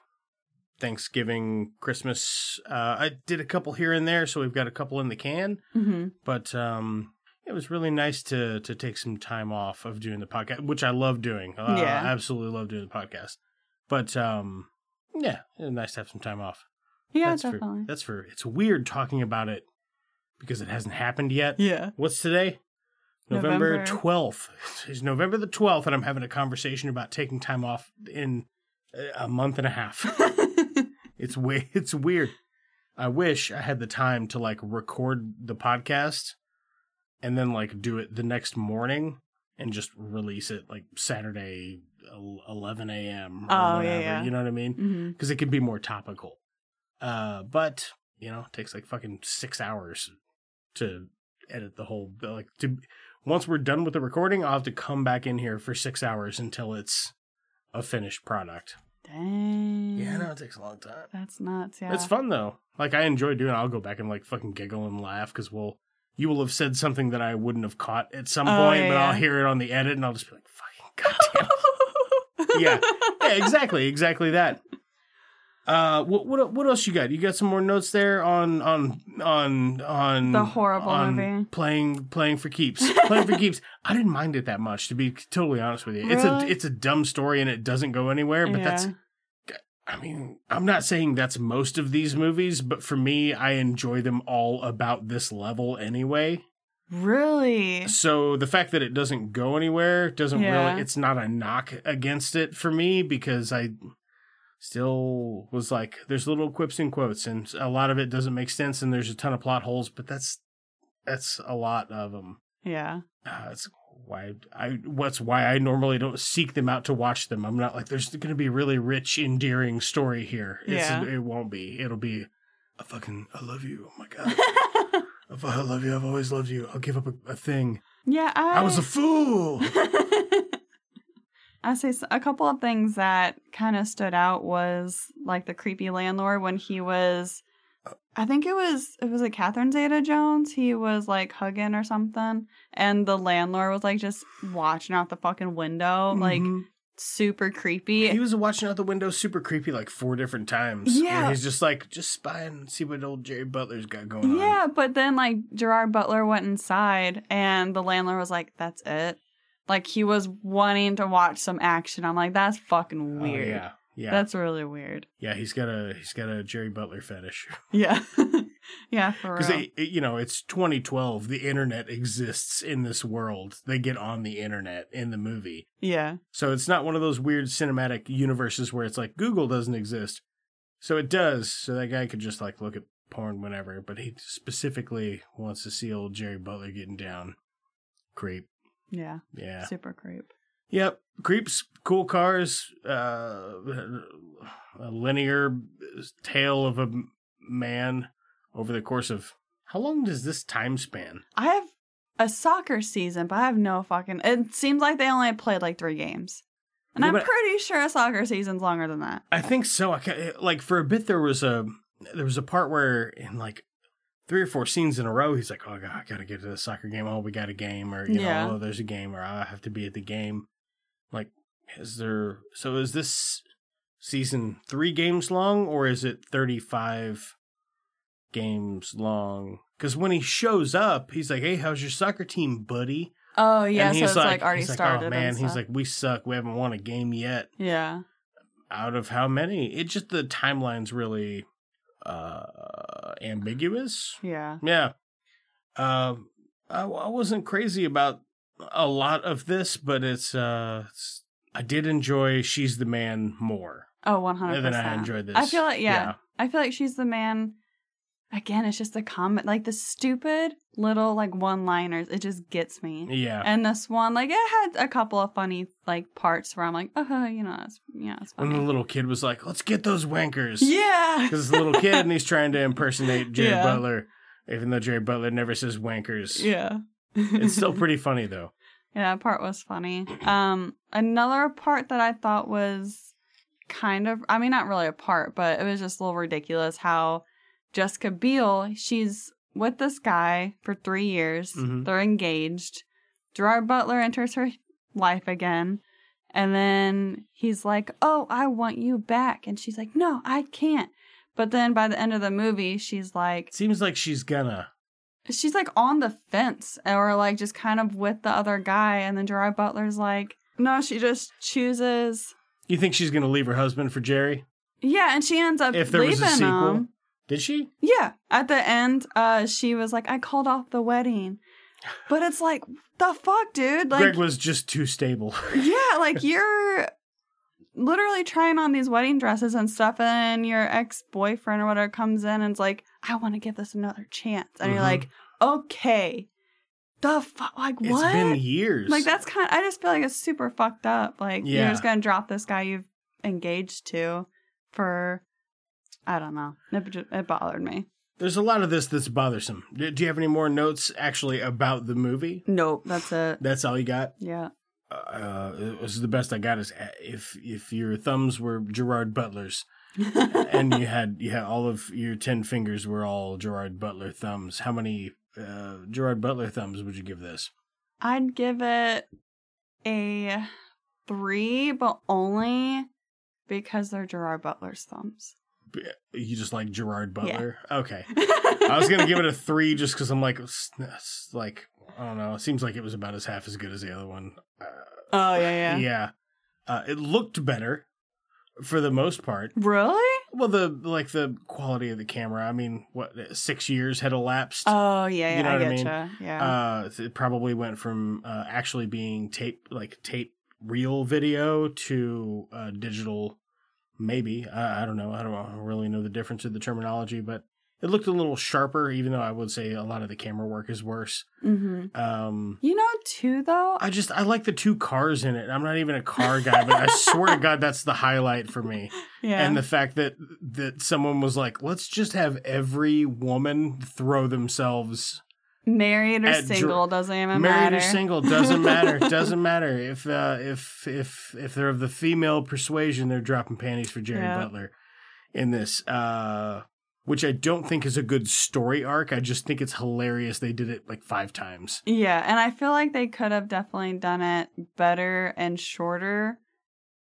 Thanksgiving, Christmas. Uh, I did a couple here and there, so we've got a couple in the can. Mm-hmm. But um, it was really nice to to take some time off of doing the podcast, which I love doing. Uh, yeah. I absolutely love doing the podcast. But, um... yeah, it's nice to have some time off. Yeah, that's definitely. For, that's for... It's weird talking about it because it hasn't happened yet. Yeah. What's today? November, November. twelfth. It's November the twelfth, and I'm having a conversation about taking time off in a month and a half. It's, we- it's weird. I wish I had the time to like record the podcast and then like do it the next morning and just release it like Saturday eleven a.m. or oh, whatever, yeah, yeah. You know what I mean? Because mm-hmm. it could be more topical. Uh, but, you know, it takes like fucking six hours to edit the whole, like, to once we're done with the recording, I'll have to come back in here for six hours until it's a finished product. Dang. Yeah, no, it takes a long time. That's nuts, yeah. It's fun, though. Like, I enjoy doing it. I'll go back and, like, fucking giggle and laugh because we'll, you will have said something that I wouldn't have caught at some oh, point, yeah, but yeah. I'll hear it on the edit and I'll just be like, fucking goddamn. yeah. yeah, exactly, exactly that. Uh, what what what else you got? You got some more notes there on on on on the horrible on movie playing playing for keeps playing for keeps. I didn't mind it that much, to be totally honest with you. Really? It's a it's a dumb story and it doesn't go anywhere. But yeah. that's, I mean, I'm not saying that's most of these movies, but for me, I enjoy them all about this level anyway. Really? So the fact that it doesn't go anywhere doesn't yeah. really. It's not a knock against it for me because I. Still was like, there's little quips and quotes, and a lot of it doesn't make sense, and there's a ton of plot holes, but that's that's a lot of them. Yeah. Uh, that's why I. What's why I normally don't seek them out to watch them. I'm not like, there's going to be really rich, endearing story here. It's, yeah. It won't be. It'll be, I fucking, I love you. Oh my God. I love you. I've always loved you. I'll give up a, a thing. Yeah. I, I was a fool. I say a couple of things that kind of stood out was like the creepy landlord when he was, I think it was, it was like Catherine Zeta Jones. He was like hugging or something. And the landlord was like just watching out the fucking window, mm-hmm. like super creepy. He was watching out the window, super creepy, like four different times. Yeah. Where he's just like, just spying and see what old Jerry Butler's got going on. Yeah. But then like Gerard Butler went inside and the landlord was like, that's it. Like, he was wanting to watch some action. I'm like, that's fucking weird. Oh, yeah, yeah. That's really weird. Yeah, he's got a he's got a Jerry Butler fetish. Yeah. yeah, for real. Because, you know, it's twenty twelve. The internet exists in this world. They get on the internet in the movie. Yeah. So it's not one of those weird cinematic universes where it's like, Google doesn't exist. So it does. So that guy could just, like, look at porn whenever. But he specifically wants to see old Jerry Butler getting down. Creep. Yeah. Yeah. Super creep. Yep. Creeps, cool cars, uh, a linear tale of a man over the course of how long does this time span? I have a soccer season, but I have no fucking. It seems like they only played like three games, and yeah, I'm pretty sure a soccer season's longer than that. I think so. I can't, like for a bit there was a there was a part where in like. Three or four scenes in a row, he's like, oh, God, I got to get to the soccer game. Oh, we got a game. Or, you yeah. know, oh, there's a game. Or I have to be at the game. Like, is there... So is this season three games long? Or is it thirty-five games long? Because when he shows up, he's like, hey, how's your soccer team, buddy? Oh, yeah. And so he's it's like, like already he's started. Like, oh, man. He's like, we suck. We haven't won a game yet. Yeah. Out of how many? It just... The timeline's really... Uh, ambiguous. Yeah. Yeah. Uh, I, I wasn't crazy about a lot of this, but it's, uh, it's, I did enjoy She's the Man more. Oh, one hundred percent. Than I enjoyed this. I feel like, yeah, yeah. I feel like She's the Man, again, it's just the comment, like the stupid little, like, one-liners. It just gets me. Yeah. And this one, like, it had a couple of funny, like, parts where I'm like, oh, you know, it's, you know, it's funny. When the little kid was like, let's get those wankers. Yeah. Because it's a little kid and he's trying to impersonate Jerry yeah. Butler, even though Jerry Butler never says wankers. Yeah. It's still pretty funny, though. Yeah, that part was funny. Um, another part that I thought was kind of, I mean, not really a part, but it was just a little ridiculous how Jessica Biel, she's with this guy for three years. Mm-hmm. They're engaged. Gerard Butler enters her life again. And then he's like, oh, I want you back. And she's like, no, I can't. But then by the end of the movie, she's like... Seems like she's gonna. She's like on the fence or like just kind of with the other guy. And then Gerard Butler's like, no, she just chooses. You think she's going to leave her husband for Jerry? Yeah, and she ends up leaving him. If there was a sequel. Him. Did she? Yeah. At the end, uh, she was like, I called off the wedding. But it's like, the fuck, dude? Like, Greg was just too stable. Yeah, like, you're... literally trying on these wedding dresses and stuff, and your ex-boyfriend or whatever comes in and is like, I want to give this another chance. And mm-hmm. you're like, okay, the fuck, like, what? It's been years. Like, that's kind of, I just feel like it's super fucked up. Like, yeah. you're just going to drop this guy you've engaged to for, I don't know. It, it bothered me. There's a lot of this that's bothersome. Do you have any more notes actually about the movie? Nope, that's it. That's all you got? Yeah. Uh, it was the best I got is if if your thumbs were Gerard Butler's and you had you had all of your ten fingers were all Gerard Butler thumbs, how many uh, Gerard Butler thumbs would you give this? I'd give it a three, but only because they're Gerard Butler's thumbs. You just like Gerard Butler? Yeah. Okay. I was going to give it a three just because I'm like, like, I don't know. It seems like it was about as half as good as the other one. Uh, oh, yeah, yeah. Yeah. Uh, it looked better for the most part. Really? Well, the like the quality of the camera. I mean, what, six years had elapsed? Oh, yeah, yeah. You know I what I mean? You. Yeah. Uh, it probably went from uh, actually being tape, like tape reel video to uh, digital. Maybe. Uh, I don't know. I don't, I don't really know the difference of the terminology, but it looked a little sharper, even though I would say a lot of the camera work is worse. Mm-hmm. Um, you know, too, though? I just, I like the two cars in it. I'm not even a car guy, but I swear to God, that's the highlight for me. Yeah. And the fact that, that someone was like, let's just have every woman throw themselves... Married or single Ger- doesn't even married matter. Married or single doesn't matter. Doesn't matter if uh, if if if they're of the female persuasion, they're dropping panties for Gerard yeah. Butler in this, uh, which I don't think is a good story arc. I just think it's hilarious. They did it like five times. Yeah, and I feel like they could have definitely done it better and shorter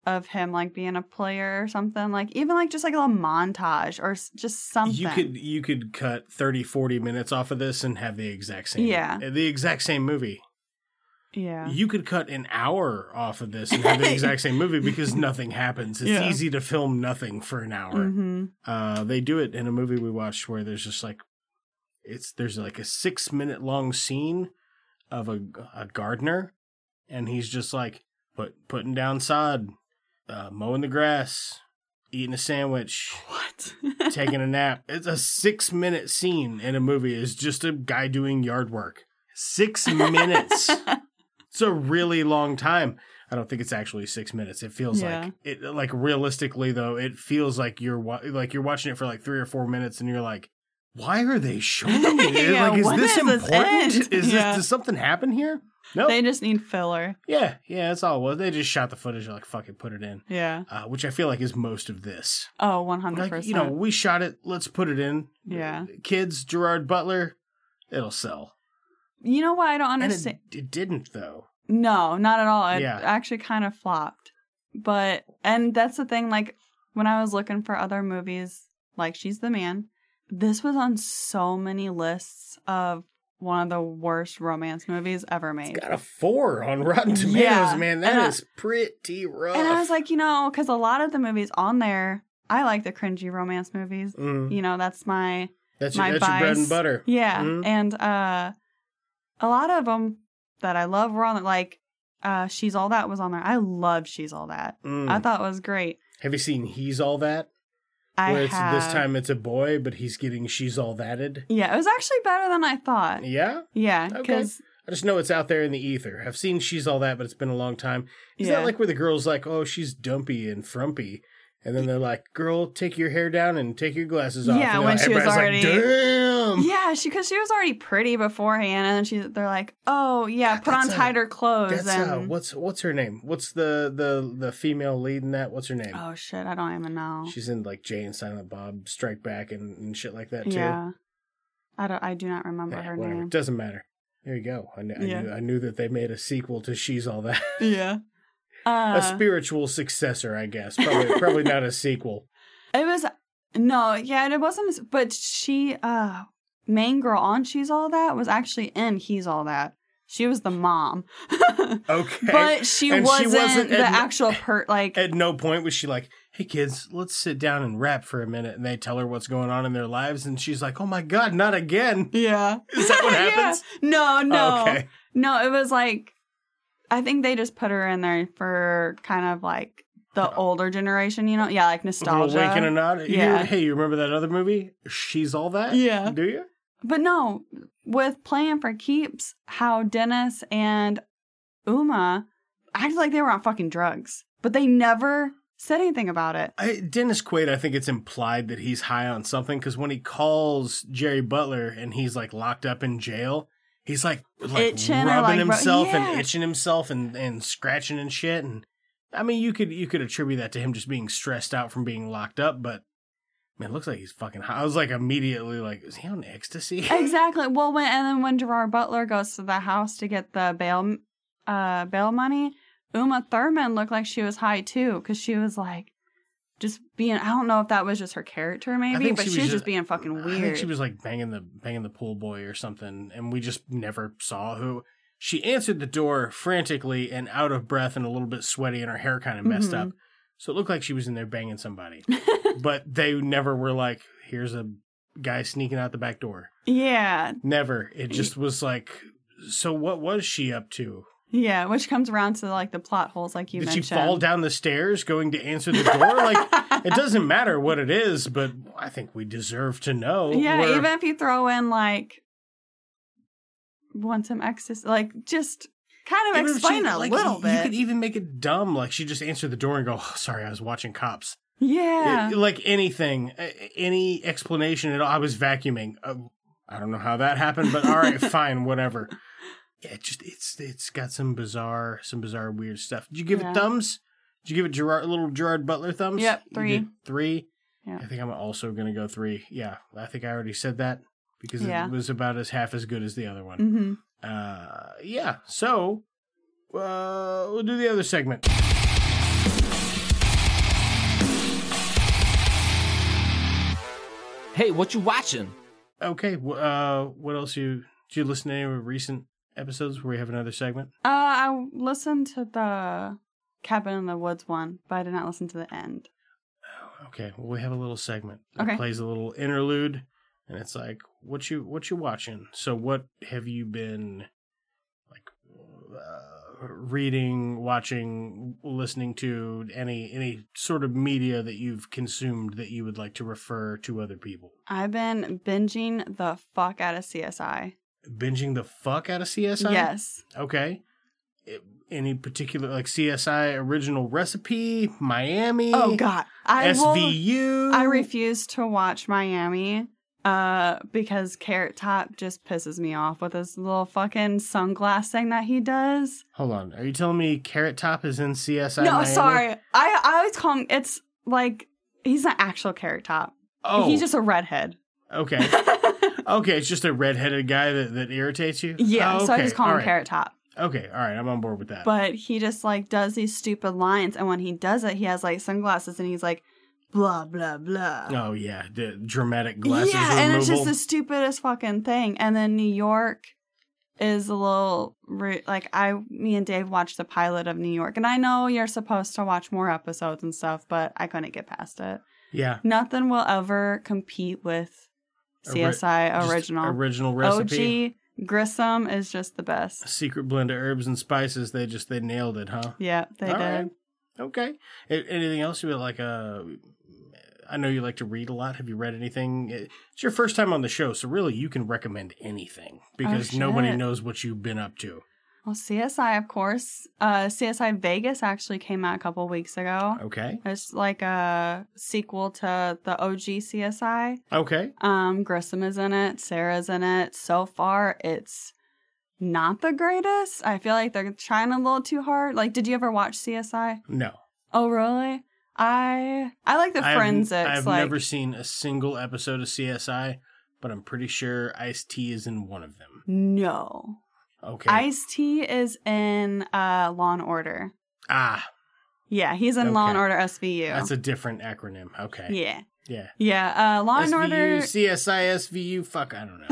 of him like being a player or something, like even like just like a little montage or just something. You could you could cut thirty, forty minutes off of this and have the exact same yeah. the exact same movie. Yeah. You could cut an hour off of this and have the exact same movie because nothing happens. It's yeah. easy to film nothing for an hour. Mm-hmm. Uh, they do it in a movie we watched where there's just like it's there's like a six minute long scene of a a gardener and he's just like put putting down sod. Uh, mowing the grass, eating a sandwich, what? Taking a nap. It's a six-minute scene in a movie. It's just a guy doing yard work. Six minutes. It's a really long time. I don't think it's actually six minutes. It feels yeah. like it. Like realistically, though, it feels like you're wa- like you're watching it for like three or four minutes, and you're like, "Why are they showing it? yeah, like, is this important? This is yeah. this does something happen here?" Nope. They just need filler. Yeah, yeah, that's all it was. They just shot the footage and like, fuck it, put it in. Yeah. Uh, which I feel like is most of this. Oh, one hundred percent. Like, you know, we shot it, let's put it in. Yeah. Kids, Gerard Butler, it'll sell. You know why I don't understand? It, it didn't, though. No, not at all. It yeah. actually kind of flopped. But, and that's the thing, like, when I was looking for other movies, like She's the Man, this was on so many lists of one of the worst romance movies ever made. It's got a four on Rotten Tomatoes, yeah. man. That I, is pretty rough. And I was like, you know, because a lot of the movies on there, I like the cringy romance movies. Mm. You know, that's my that's my your, that's your bread and butter. Yeah, mm. and uh, a lot of them that I love were on there. Like, uh, She's All That was on there. I love She's All That. Mm. I thought it was great. Have you seen He's All That? I Where it's, have... This time it's a boy, but he's getting She's All Thatted. Yeah, it was actually better than I thought. Yeah? Yeah. Okay. I just know it's out there in the ether. I've seen She's All That, but it's been a long time. Is yeah. that like where the girl's like, oh, she's dumpy and frumpy? And then they're like, girl, take your hair down and take your glasses off. Yeah, and when like, she was already... Like, damn! Yeah, because she, she was already pretty beforehand, and then she, they're like, oh, yeah, God, put on a, tighter clothes. That's and... a, what's what's her name? What's the, the, the female lead in that? What's her name? Oh, shit, I don't even know. She's in, like, Jay and Silent Bob Strike Back and, and shit like that, too. Yeah. I, don't, I do not remember nah, her whatever. name. It doesn't matter. There you go. I, I, yeah. knew, I knew that they made a sequel to She's All That. Yeah. Uh, a spiritual successor, I guess. Probably, probably not a sequel. It was no, yeah, it wasn't. But she, uh, main girl on She's All That was actually in He's All That. She was the mom. Okay, but she and wasn't, she wasn't the no, actual per. Like at no point was she like, "Hey kids, let's sit down and rap for a minute." And they tell her what's going on in their lives, and she's like, "Oh my God, not again!" Yeah, is that what happens? Yeah. No, no, okay. no. It was like. I think they just put her in there for kind of like The yeah. older generation, you know? Yeah, like nostalgia. A waking and nod. Yeah. You, hey, you remember that other movie? She's All That? Yeah. Do you? But no, with Playing for Keeps, how Dennis and Uma acted like they were on fucking drugs. But they never said anything about it. I, Dennis Quaid, I think it's implied that he's high on something, because when he calls Jerry Butler and he's like locked up in jail, he's like, like rubbing like, himself yeah. and itching himself and, and scratching and shit. And I mean, you could you could attribute that to him just being stressed out from being locked up, but man, it looks like he's fucking high. I was like immediately like, is he on ecstasy? Exactly. Well, when and then when Gerard Butler goes to the house to get the bail uh, bail money, Uma Thurman looked like she was high too, because she was like just being, I don't know if that was just her character maybe, but she was, she was just, just being fucking weird. I think she was like banging the banging the pool boy or something, and we just never saw who. She answered the door frantically and out of breath and a little bit sweaty, and her hair kind of messed mm-hmm. up. So it looked like she was in there banging somebody. But they never were like, here's a guy sneaking out the back door. Yeah. Never. It just was like, so what was she up to? Yeah, which comes around to like the plot holes like you Did mentioned. Did she fall down the stairs going to answer the door? Like, it doesn't matter what it is, but I think we deserve to know. Yeah, where... even if you throw in like... want some ecstasy, like just kind of even explain she, it a like, little you, bit. You could even make it dumb, like she just answered the door and go, oh, sorry, I was watching Cops. Yeah. It, like anything, any explanation at all. I was vacuuming. Uh, I don't know how that happened, but all right, fine, whatever. Yeah, it just it's it's got some bizarre, some bizarre weird stuff. Did you give yeah. it thumbs? Did you give it Gerard, little Gerard Butler thumbs? Yep, three. Three. Yeah. I think I'm also going to go three. Yeah, I think I already said that. Because yeah. it was about as half as good as the other one. Mm-hmm. Uh, yeah, so uh, we'll do the other segment. Hey, what you watching? Okay, uh, what else? You did you listen to any of recent episodes where we have another segment? Uh, I listened to the Cabin in the Woods one, but I did not listen to the end. Oh, okay, well, we have a little segment. Okay. It plays a little interlude. And it's like, what you what you watching? So what have you been like uh, reading, watching, listening to? Any any sort of media that you've consumed that you would like to refer to other people? I've been binging the fuck out of C S I. Binging the fuck out of C S I? Yes. Okay. It, any particular like C S I original recipe? Miami? Oh God! I S V U. Will, I refuse to watch Miami. Uh, because Carrot Top just pisses me off with his little fucking sunglass thing that he does. Hold on. Are you telling me Carrot Top is in C S I No, Miami? Sorry. I, I always call him, it's like, he's not actual Carrot Top. Oh. He's just a redhead. Okay. Okay, it's just a redheaded guy that, that irritates you? Yeah, oh, okay. So I just call all him right. Carrot Top. Okay, all right, I'm on board with that. But he just, like, does these stupid lines, and when he does it, he has, like, sunglasses, and he's like, blah, blah, blah. Oh, yeah. The dramatic glasses Yeah, removal. And it's just the stupidest fucking thing. And then New York is a little... Re- like, I, me and Dave watched the pilot of New York. And I know you're supposed to watch more episodes and stuff, but I couldn't get past it. Yeah. Nothing will ever compete with C S I Ori- original. Original recipe. O G Grissom is just the best. A secret blend of herbs and spices. They just, they nailed it, huh? Yeah, they All did. Right. Okay. Anything else you would like a... Uh... I know you like to read a lot. Have you read anything? It's your first time on the show, so really you can recommend anything because oh, nobody knows what you've been up to. Well, C S I, of course. Uh, C S I Vegas actually came out a couple weeks ago. Okay. It's like a sequel to the O G C S I. Okay. Um, Grissom is in it. Sarah's in it. So far, it's not the greatest. I feel like they're trying a little too hard. Like, did you ever watch C S I? No. Oh, really? I I like the forensics. I've, I've like, never seen a single episode of C S I, but I'm pretty sure Ice-T is in one of them. No. Okay. Ice-T is in uh, Law and Order. Ah. Yeah, he's in okay. Law and Order S V U. That's a different acronym. Okay. Yeah. Yeah. Yeah. Uh, Law and Order. C S I, S V U. Fuck, I don't know.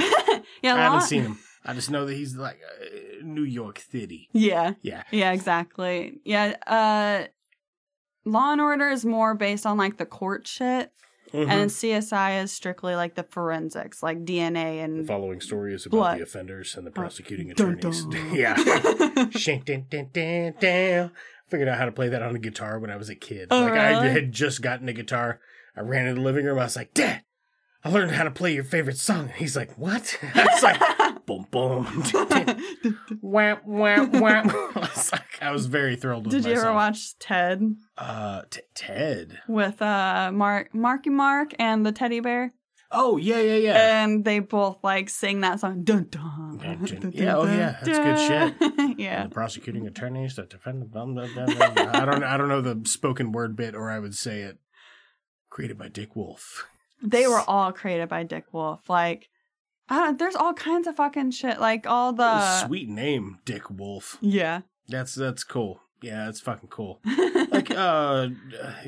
Yeah. I Law... haven't seen him. I just know that he's like uh, New York City. Yeah. Yeah. Yeah. Exactly. Yeah. Uh. Law and Order is more based on, like, the court shit, mm-hmm. and C S I is strictly, like, the forensics, like D N A and... The following story is about blood. The offenders and the prosecuting uh, attorneys. Dun, dun. Yeah. figured out how to play that on a guitar when I was a kid. Oh, like really? I had just gotten a guitar. I ran into the living room. I was like, Dad, I learned how to play your favorite song. And he's like, what? I was like, boom, boom. Wham, wham, wham. I was, like, I was very thrilled with Did myself. Did you ever watch Ted? Uh, t- Ted? With uh, Mark, Marky Mark and the teddy bear? Oh, yeah, yeah, yeah. And they both, like, sing that song. Dun, dun, dun, dun, dun, yeah, oh, yeah. That's good shit. Yeah. The prosecuting attorneys that defend them. Blah, blah, blah, blah. I don't, I don't know the spoken word bit, or I would say it. Created by Dick Wolf. They were all created by Dick Wolf. Like, I don't, there's all kinds of fucking shit. Like, all the... Sweet name, Dick Wolf. Yeah. That's, that's cool. Yeah, that's fucking cool. Like, uh,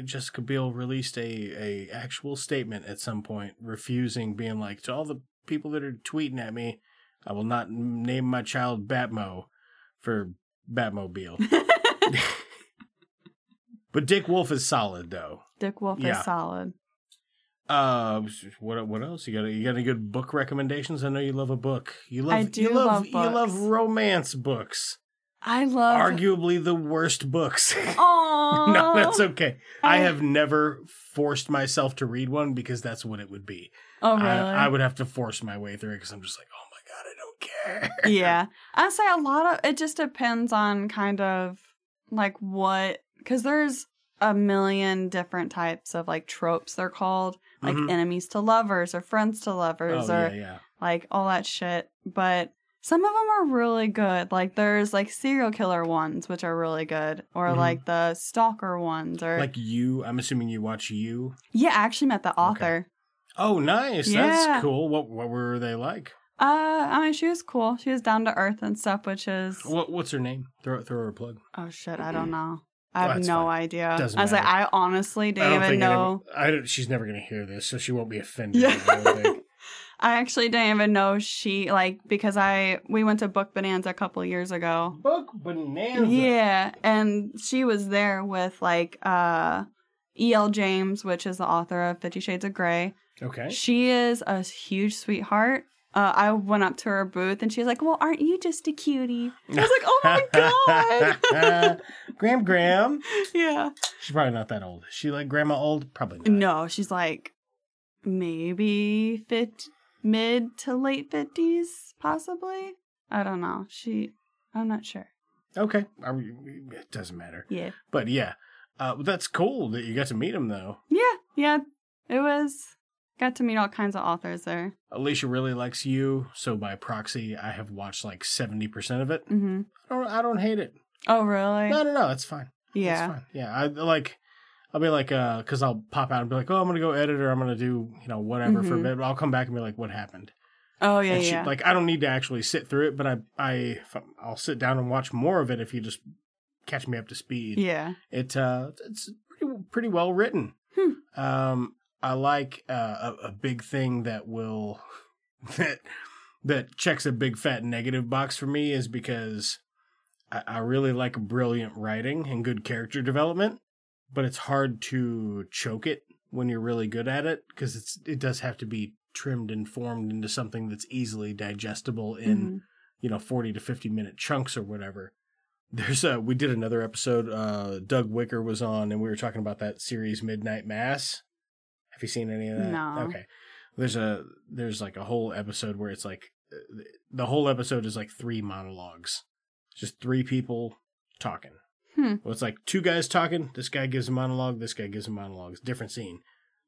Jessica Biel released a, a actual statement at some point, refusing, being like, to all the people that are tweeting at me, I will not name my child Batmo for Batmobile. But Dick Wolf is solid, though. Dick Wolf yeah. is solid. Uh, what what else? You got you got any good book recommendations? I know you love a book. You love I do you love, love books. You love romance books. I love... Arguably the worst books. Aww. No, that's okay. I... I have never forced myself to read one because that's what it would be. Oh, really? I, I would have to force my way through it because I'm just like, oh my God, I don't care. Yeah. I'd say a lot of... It just depends on kind of like what... Because there's a million different types of like tropes they're called. Like mm-hmm. enemies to lovers or friends to lovers oh, or yeah, yeah. like all that shit. But... Some of them are really good. Like, there's, like, serial killer ones, which are really good. Or, mm-hmm. like, the stalker ones. Or Like You? I'm assuming you watch You? Yeah, I actually met the author. Okay. Oh, nice. Yeah. That's cool. What what were they like? Uh, I mean, she was cool. She was down to earth and stuff, which is... What What's her name? Throw, throw her a plug. Oh, shit. I don't know. I have oh, no fine. idea. Doesn't I was matter. like, I honestly didn't I don't even think know. It, I don't, she's never going to hear this, so she won't be offended. Yeah. I don't think. I actually didn't even know she, like, because I, we went to Book Bonanza a couple years ago. Book Bonanza? Yeah, and she was there with, like, uh, E L James, which is the author of Fifty Shades of Grey. Okay. She is a huge sweetheart. Uh, I went up to her booth, and she was like, well, aren't you just a cutie? I was like, oh, my God. Graham Graham? Yeah. She's probably not that old. Is she, like, grandma old? Probably not. No, she's, like, maybe fifty. Mid to late fifties, possibly. I don't know. She, I'm not sure. Okay. I, it doesn't matter. Yeah. But yeah, uh, that's cool that you got to meet him, though. Yeah. Yeah. It was, got to meet all kinds of authors there. Alicia really likes You, so by proxy, I have watched like seventy percent of it. Mm-hmm. I don't, I don't hate it. Oh, really? No, no, no. It's fine. Yeah. It's fine. Yeah. I like... I'll be like, uh, because I'll pop out and be like, oh, I'm going to go edit or I'm going to do, you know, whatever mm-hmm. for a bit. But I'll come back and be like, what happened? Oh, yeah, and she, yeah. Like, I don't need to actually sit through it, but I, I, I'll sit down and watch more of it if you just catch me up to speed. Yeah. It, uh, it's pretty, pretty well written. Hmm. Um, I like uh, a, a big thing that will, that, that checks a big fat negative box for me is because I, I really like brilliant writing and good character development. But it's hard to choke it when you're really good at it because it's it does have to be trimmed and formed into something that's easily digestible in, mm-hmm. you know, forty to fifty minute chunks or whatever. There's a, we did another episode. Uh, Doug Wicker was on and we were talking about that series Midnight Mass. Have you seen any of that? No. Okay. There's a, there's like a whole episode where it's like, the whole episode is like three monologues. It's just three people talking. Hmm. Well, it's like two guys talking. This guy gives a monologue. This guy gives a monologue. It's a different scene.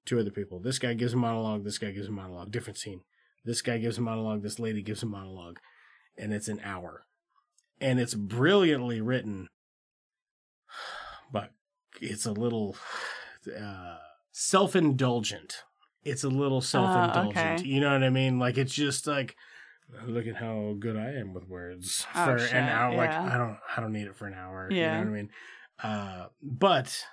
Two other people. This guy gives a monologue. This guy gives a monologue. Different scene. This guy gives a monologue. This lady gives a monologue. And it's an hour. And it's brilliantly written. But it's a little uh, self-indulgent. It's a little self-indulgent. Uh, okay. You know what I mean? Like, it's just like... Look at how good I am with words oh, for shit. an hour. Yeah. Like I don't, I don't need it for an hour. Yeah. You know what I mean? Uh, but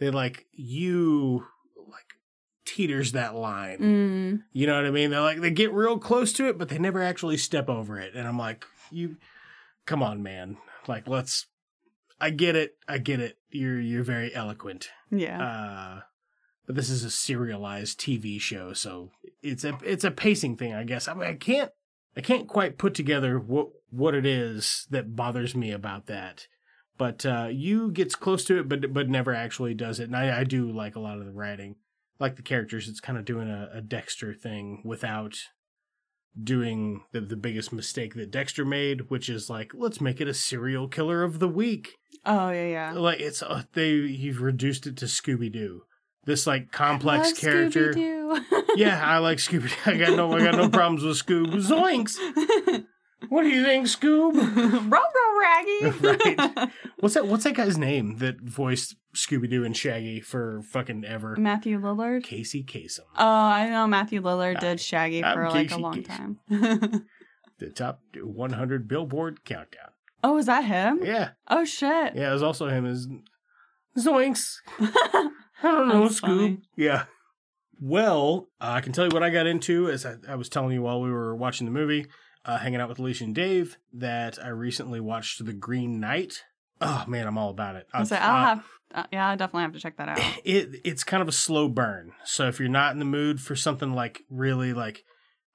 they like you like teeters that line. Mm. You know what I mean? They like they get real close to it, but they never actually step over it. And I'm like, you, come on, man. Like let's. I get it. I get it. You're you're very eloquent. Yeah. Uh, but this is a serialized T V show, so it's a it's a pacing thing, I guess. I mean, I can't. I can't quite put together what what it is that bothers me about that, But uh, Yu gets close to it, but but never actually does it. And I, I do like a lot of the writing. I like the characters. It's kind of doing a, a Dexter thing without doing the, the biggest mistake that Dexter made, which is like, let's make it a serial killer of the week. Oh, yeah, yeah. Like, it's uh, they you've reduced it to Scooby Doo. This, like, complex I love character. Scooby-Doo. Yeah, I like Scooby Doo. I got no I got no problems with Scoob. Zoinks! What do you think, Scoob? Row, row, Raggy. Right. What's that, what's that guy's name that voiced Scooby Doo and Shaggy for fucking ever? Matthew Lillard? Casey Kasem. Oh, I know Matthew Lillard I, did Shaggy I'm for, Casey, like, a long Casey. time. The top one hundred Billboard countdown. Oh, is that him? Yeah. Oh, shit. Yeah, it was also him as Zoinks. I don't know, That's Scoob. Funny. Yeah. Well, uh, I can tell you what I got into, as I, I was telling you while we were watching the movie, uh, hanging out with Alicia and Dave, that I recently watched The Green Knight. Oh, man, I'm all about it. I, so I'll uh, have, uh, yeah, I definitely have to check that out. It It's kind of a slow burn. So if you're not in the mood for something like really like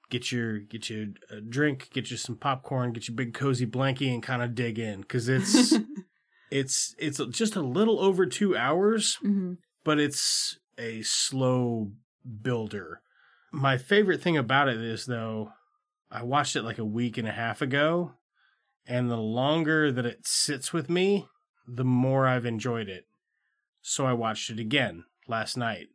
get your get you a drink, get you some popcorn, get your big cozy blankie and kind of dig in, because it's, it's, it's just a little over two hours. Mm-hmm. But it's a slow builder. My favorite thing about it is, though, I watched it like a week and a half ago, and the longer that it sits with me, the more I've enjoyed it. So I watched it again last night,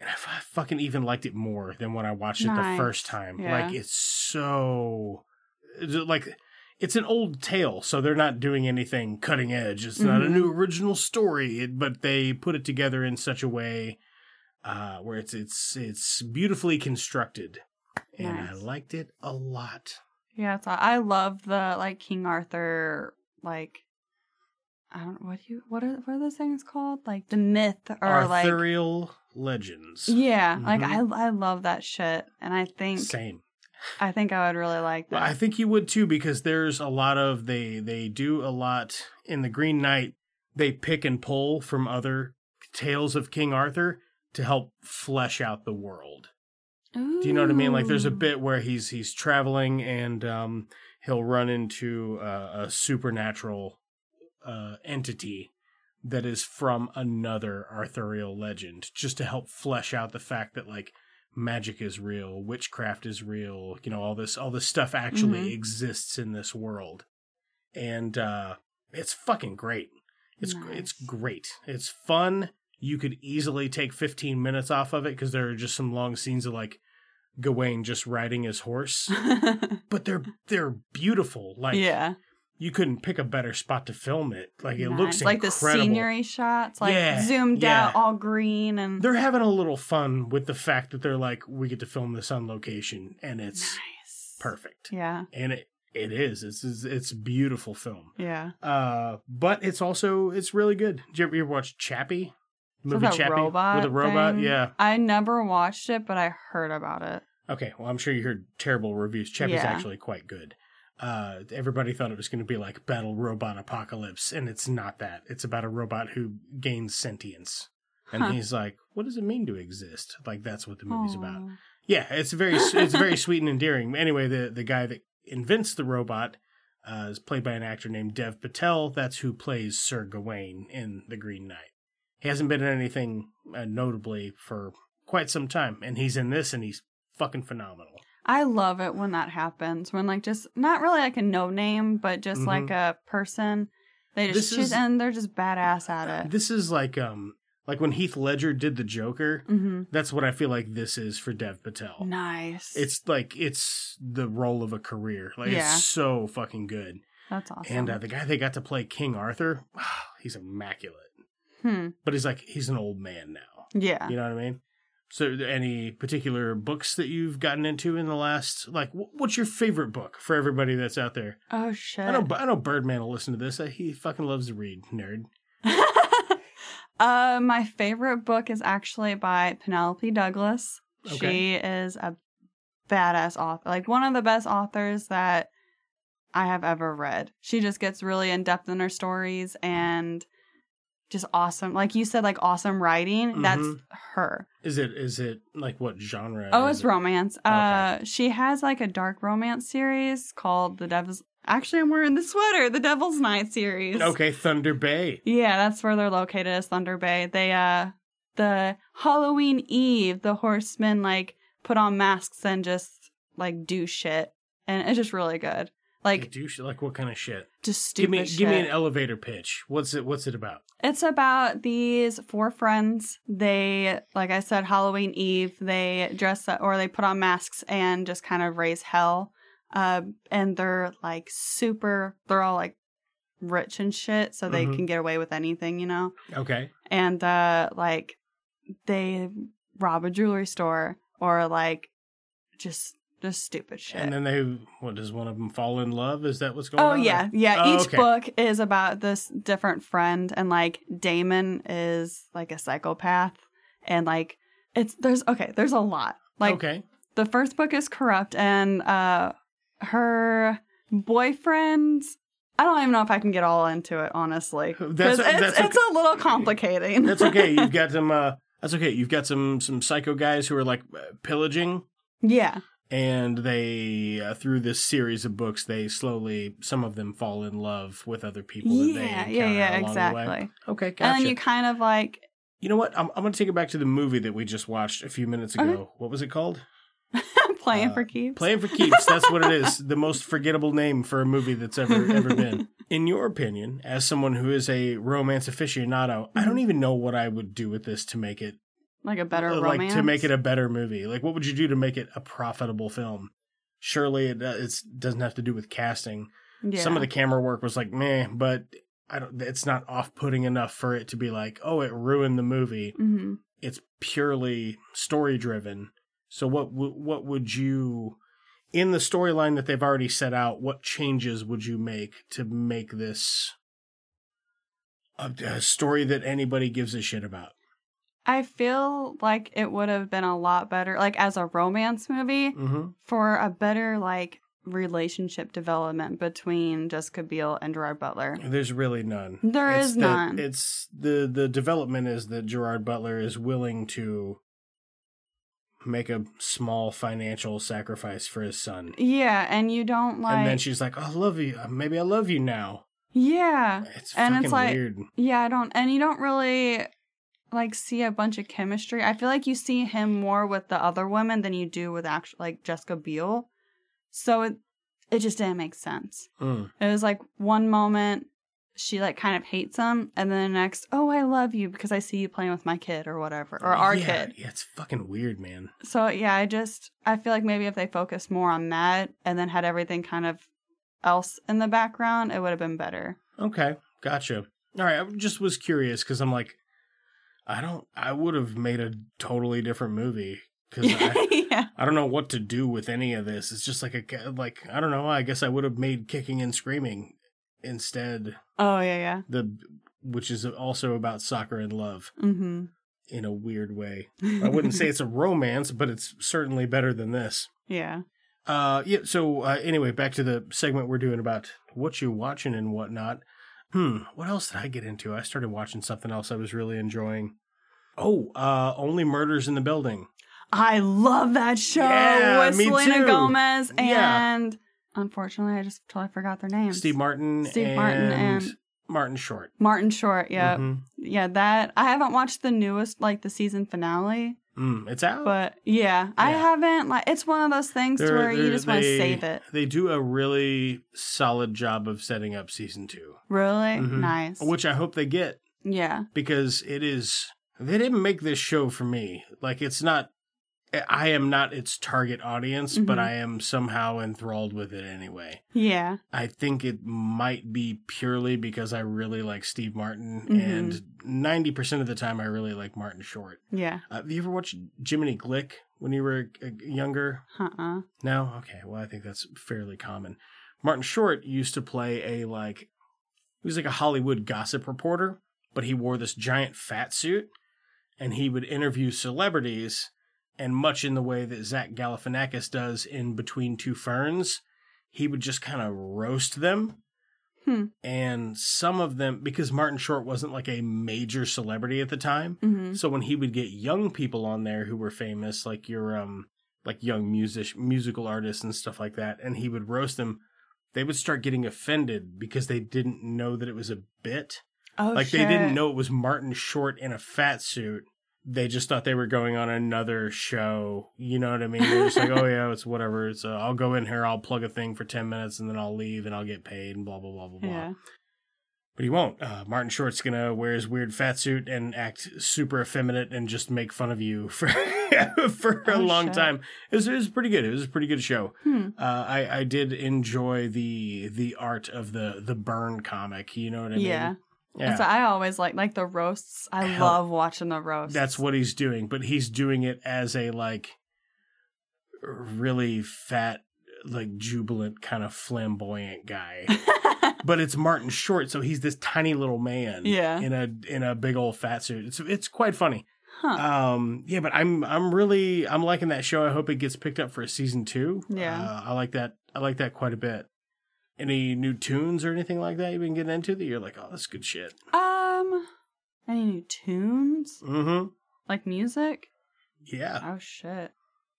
and I fucking even liked it more than when I watched nice. it the first time. Yeah. Like, it's so... like. It's an old tale, so they're not doing anything cutting edge. It's mm-hmm. not a new original story, but they put it together in such a way uh, where it's it's it's beautifully constructed, and nice. I liked it a lot. Yeah, it's, I love the like King Arthur, like I don't what do you what are what are those things called? Like the myth or Arthurial like Arthurial legends. Yeah, mm-hmm. like I I love that shit, and I think same. I think I would really like that. I think you would too, because there's a lot of, they they do a lot in The Green Knight. They pick and pull from other tales of King Arthur to help flesh out the world. Ooh. Do you know what I mean? Like, there's a bit where he's he's traveling and um, he'll run into a, a supernatural uh, entity that is from another Arthurial legend, just to help flesh out the fact that, like, magic is real, witchcraft is real, you know, all this all this stuff actually mm-hmm. exists in this world. And uh it's fucking great. It's nice. It's great. It's fun. You could easily take fifteen minutes off of it, because there are just some long scenes of like Gawain just riding his horse. But they're they're beautiful. Like, yeah. You couldn't pick a better spot to film it. Like, it nice. looks like incredible. Like the scenery shots, like yeah, zoomed yeah. out, all green. And they're having a little fun with the fact that they're like, we get to film this on location, and it's nice. perfect. Yeah. And it, it is. It's, it's it's a beautiful film. Yeah. Uh, but it's also, it's really good. Did you ever, you ever watch Chappie? Movie so Chappie? Robot with a robot? Thing? Yeah. I never watched it, but I heard about it. Okay. Well, I'm sure you heard terrible reviews. Chappie's yeah. actually quite good. Uh, everybody thought it was going to be like Battle Robot Apocalypse, and it's not that. It's about a robot who gains sentience. And huh. he's like, what does it mean to exist? Like, that's what the movie's Aww. about. Yeah, it's very it's very sweet and endearing. Anyway, the, the guy that invents the robot uh, is played by an actor named Dev Patel. That's who plays Sir Gawain in The Green Knight. He hasn't been in anything uh, notably for quite some time, and he's in this, and he's fucking phenomenal. I love it when that happens, when, like, just not really like a no name, but just mm-hmm. like a person, they just this choose is, and they're just badass at it. This is like um like when Heath Ledger did the Joker. Mm-hmm. That's what I feel like this is for Dev Patel. Nice. It's like it's the role of a career. Like yeah. it's so fucking good. That's awesome. And uh, the guy they got to play King Arthur, oh, he's immaculate. Hmm. But he's like he's an old man now. Yeah. You know what I mean? So, any particular books that you've gotten into in the last, like, what's your favorite book for everybody that's out there? Oh, shit. I know, I know Birdman will listen to this. He fucking loves to read, nerd. uh, my favorite book is actually by Penelope Douglas. Okay. She is a badass author, like one of the best authors that I have ever read. She just gets really in-depth in her stories and... just awesome, like you said, like awesome writing. Mm-hmm. That's her. Is it? Is it like what genre? Oh, it's romance. It? Uh, okay. She has like a dark romance series called The Devil's Actually, I'm wearing the sweater, the Devil's Night series. Okay, Thunder Bay. Yeah, that's where they're located, is Thunder Bay. They, uh, the Halloween Eve, the horsemen, like, put on masks and just, like, do shit. And it's just really good. Like, do shit? Like, what kind of shit? Just stupid give me, shit. Give me an elevator pitch. What's it, what's it about? It's about these four friends. They, like I said, Halloween Eve, they dress up, or they put on masks and just kind of raise hell. Uh, and they're like super, they're all like rich and shit, so they mm-hmm. can get away with anything, you know? Okay. And uh, like they rob a jewelry store or like just just stupid shit. And then they, what, does one of them fall in love? Is that what's going oh, on? Yeah. Yeah. Oh, Each okay. book is about this different friend, and like Damon is like a psychopath, and like it's, there's, okay, there's a lot. Like okay. The first book is Corrupt, and uh. her boyfriend, I don't even know if I can get all into it, honestly. That's a, that's it's, a, it's a little complicating. That's okay. You've got some. Uh, that's okay. You've got some some psycho guys who are like pillaging. Yeah. And they uh, through this series of books, they slowly, some of them fall in love with other people. Yeah, that they encounter yeah, yeah, along exactly. The way. Okay, gotcha. And then you kind of like. You know what? I'm I'm going to take it back to the movie that we just watched a few minutes ago. Okay. What was it called? Playing uh, for Keeps. Playing for Keeps. That's what it is. The most forgettable name for a movie that's ever ever been. In your opinion, as someone who is a romance aficionado, I don't even know what I would do with this to make it like a better uh, like romance. To make it a better movie. Like, what would you do to make it a profitable film? Surely it uh, it's, doesn't have to do with casting. Yeah. Some of the camera work was like meh, but I don't. It's not off-putting enough for it to be like, oh, it ruined the movie. Mm-hmm. It's purely story-driven. So what what would you, in the storyline that they've already set out, what changes would you make to make this a, a story that anybody gives a shit about? I feel like it would have been a lot better, like as a romance movie, mm-hmm. for a better like relationship development between Jessica Biel and Gerard Butler. There's really none. There it's is the, none. It's the the development is that Gerard Butler is willing to make a small financial sacrifice for his son. Yeah, and you don't like... And then she's like, oh, I love you. Maybe I love you now. Yeah. It's and fucking it's like, weird. Yeah, I don't... And you don't really, like, see a bunch of chemistry. I feel like you see him more with the other women than you do with, actually, like, Jessica Biel. So it, it just didn't make sense. Mm. It was, like, one moment she, like, kind of hates him, and then the next, oh, I love you because I see you playing with my kid or whatever, or our yeah, kid. Yeah, it's fucking weird, man. So, yeah, I just, I feel like maybe if they focused more on that and then had everything kind of else in the background, it would have been better. Okay, gotcha. All right, I just was curious because I'm like, I don't, I would have made a totally different movie because I, yeah. I don't know what to do with any of this. It's just like a, like, I don't know, I guess I would have made Kicking and Screaming instead. Oh yeah, yeah. The which is also about soccer and love, mm-hmm. in a weird way. I wouldn't say it's a romance, but it's certainly better than this. Yeah. Uh, yeah. So uh, anyway, back to the segment we're doing about what you watching and whatnot. Hmm. What else did I get into? I started watching something else I was really enjoying. Oh, uh, Only Murders in the Building. I love that show. Yeah, with me Selena too. Gomez and. Yeah. Unfortunately, I just totally forgot their names. Steve Martin, Steve and Martin, and Martin Short. Martin Short, yeah, mm-hmm. yeah. That I haven't watched the newest, like the season finale. Mm, it's out, but yeah, yeah, I haven't. Like, it's one of those things they're, where you just want to save it. They do a really solid job of setting up season two. Really mm-hmm. nice, which I hope they get. Yeah, because it is. They didn't make this show for me. Like, it's not. I am not its target audience, mm-hmm. but I am somehow enthralled with it anyway. Yeah. I think it might be purely because I really like Steve Martin, mm-hmm. and ninety percent of the time I really like Martin Short. Yeah. Uh, have you ever watched Jiminy Glick when you were uh, younger? Uh-uh. No? Okay. Well, I think that's fairly common. Martin Short used to play a, like, he was like a Hollywood gossip reporter, but he wore this giant fat suit, and he would interview celebrities. And much in the way that Zach Galifianakis does in Between Two Ferns, he would just kind of roast them. Hmm. And some of them, because Martin Short wasn't like a major celebrity at the time, mm-hmm. so when he would get young people on there who were famous, like your um, like young music musical artists and stuff like that, and he would roast them, they would start getting offended because they didn't know that it was a bit. Oh, like shit. They didn't know it was Martin Short in a fat suit. They just thought they were going on another show. You know what I mean? They're just like, oh, yeah, it's whatever. It's, uh, I'll go in here, I'll plug a thing for ten minutes, and then I'll leave, and I'll get paid, and blah, blah, blah, blah, blah. Yeah. But he won't. Uh, Martin Short's going to wear his weird fat suit and act super effeminate and just make fun of you for for oh, a long shit. time. It was, it was pretty good. It was a pretty good show. Hmm. Uh, I, I did enjoy the the art of the, the burn comic. You know what I mean? Yeah. Yeah. That's what I always like, like the roasts. I Hell, love watching the roasts. That's what he's doing, but he's doing it as a like really fat, like jubilant kind of flamboyant guy. But it's Martin Short, so he's this tiny little man yeah. in a in a big old fat suit. It's it's quite funny. Huh. Um, yeah, but I'm I'm really I'm liking that show. I hope it gets picked up for a season two. Yeah, uh, I like that. I like that quite a bit. Any new tunes or anything like that you've been getting into that you're like, oh, that's good shit? Um, any new tunes? Mm-hmm. Like music? Yeah. Oh, shit.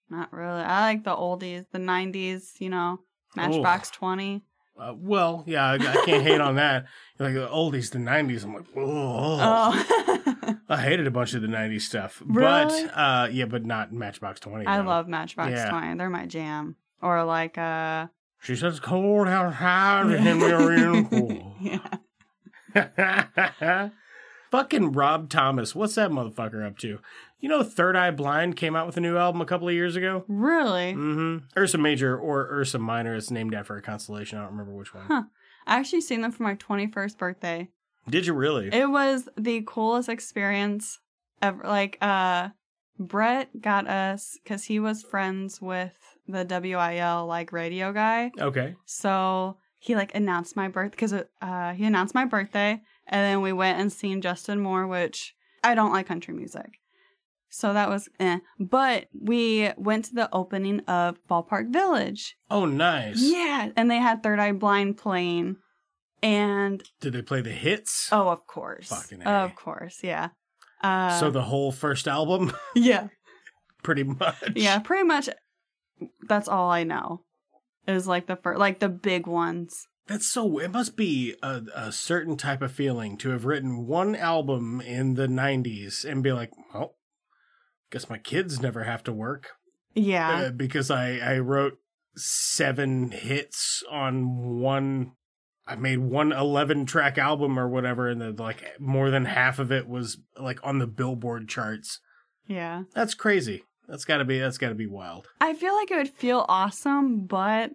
Not really. I like the oldies, the nineties, you know, Matchbox oh. twenty. Uh, well, yeah, I, I can't hate on that. You're like, the oldies, the nineties. I'm like, whoa. Oh. I hated a bunch of the nineties stuff. Really? But, uh, yeah, but not Matchbox twenty. I though. love Matchbox yeah. twenty. They're my jam. Or like, uh... she says, cold outside, and we're in cool. Yeah. Fucking Rob Thomas. What's that motherfucker up to? You know, Third Eye Blind came out with a new album a couple of years ago? Really? Mm-hmm. Ursa Major or Ursa Minor. It's named after a constellation. I don't remember which one. Huh. I actually seen them for my twenty-first birthday. Did you really? It was the coolest experience ever. Like, uh, Brett got us, because he was friends with the W I L like radio guy. Okay. So he like announced my birth because uh, he announced my birthday, and then we went and seen Justin Moore, which I don't like country music, so that was eh. But we went to the opening of Ballpark Village. Oh, nice. Yeah, and they had Third Eye Blind playing, and did they play the hits? Oh, of course. Fucking A. Of course, yeah. Uh, so the whole first album. Yeah. Pretty much. Yeah, pretty much. That's all I know. It was like the first, like the big ones. That's so, it must be a, a certain type of feeling to have written one album in the nineties and be like, well, guess my kids never have to work. Yeah. Uh, because I, I wrote seven hits on one, I made one eleven track album or whatever. And the, like more than half of it was like on the Billboard charts. Yeah. That's crazy. That's gotta be, that's gotta be wild. I feel like it would feel awesome, but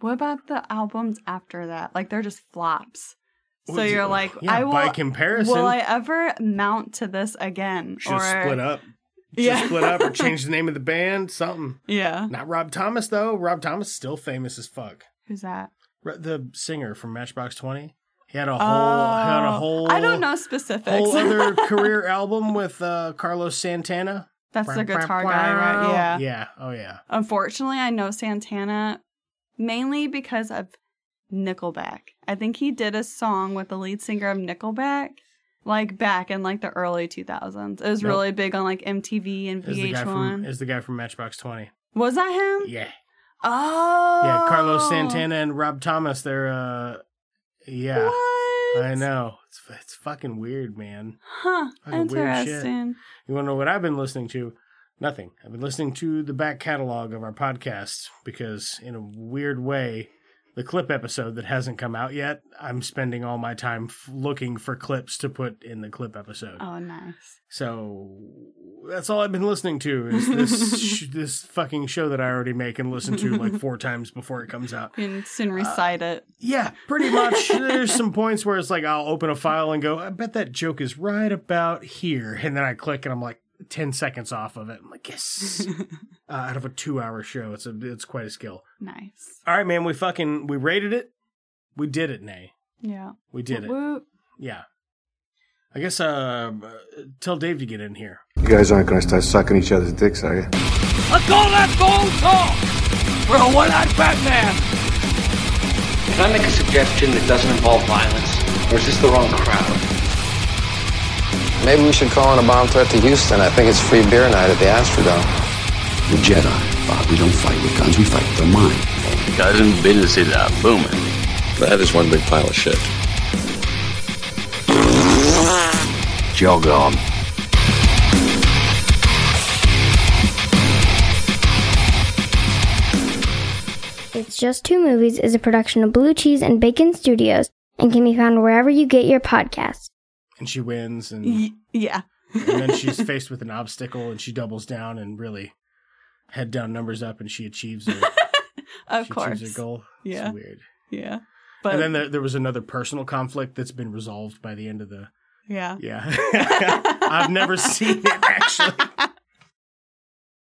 what about the albums after that? Like, they're just flops. So well, you're like, yeah, I will, by comparison, will I ever mount to this again? Just or... split up. Just yeah. split up or change the name of the band, something. Yeah. Not Rob Thomas, though. Rob Thomas is still famous as fuck. Who's that? The singer from Matchbox twenty. He had a whole, oh, he had a whole, I don't know specifics. Whole other career album with uh, Carlos Santana. That's the guitar guy, right? Yeah. Yeah. Oh, yeah. Unfortunately, I know Santana mainly because of Nickelback. I think he did a song with the lead singer of Nickelback, like back in like the early two thousands. It was nope. really big on like M T V and V H one. Is the, the guy from Matchbox twenty? Was that him? Yeah. Oh. Yeah, Carlos Santana and Rob Thomas. They're, uh, yeah. What? I know. It's it's fucking weird, man. Huh. Fucking interesting. Shit. You want to know what I've been listening to? Nothing. I've been listening to the back catalog of our podcast because, in a weird way, the clip episode that hasn't come out yet, I'm spending all my time f- looking for clips to put in the clip episode. Oh, nice. So that's all I've been listening to is this sh- this fucking show that I already make and listen to like four times before it comes out. And soon recite uh, it. Yeah, pretty much. There's some points where it's like I'll open a file and go, I bet that joke is right about here. And then I click and I'm like ten seconds off of it. I'm like, yes. uh, out of a two-hour show, it's a, it's quite a skill. Nice. All right, man. We fucking we rated it. We did it, Nay. Yeah. We did Whoop. it. Yeah. I guess uh, tell Dave to get in here. You guys aren't going to start sucking each other's dicks, are you? Let's call that bold talk for a one-eyed Batman. Can I make a suggestion that doesn't involve violence, or is this the wrong crowd? Maybe we should call in a bomb threat to Houston. I think it's free beer night at the Astrodome. The Jedi Bob, we don't fight with guns, we fight with our mind. Cousin business is out booming. That is one big pile of shit. Jog on. It's Just Two Movies is a production of Blue Cheese and Bacon Studios and can be found wherever you get your podcasts. And she wins. and y- Yeah. And then she's faced with an obstacle and she doubles down and really head down, numbers up, and she achieves her, of she course. achieves her goal. Yeah. It's weird. Yeah. But and then there, there was another personal conflict that's been resolved by the end of the... Yeah. Yeah. I've never seen it, actually.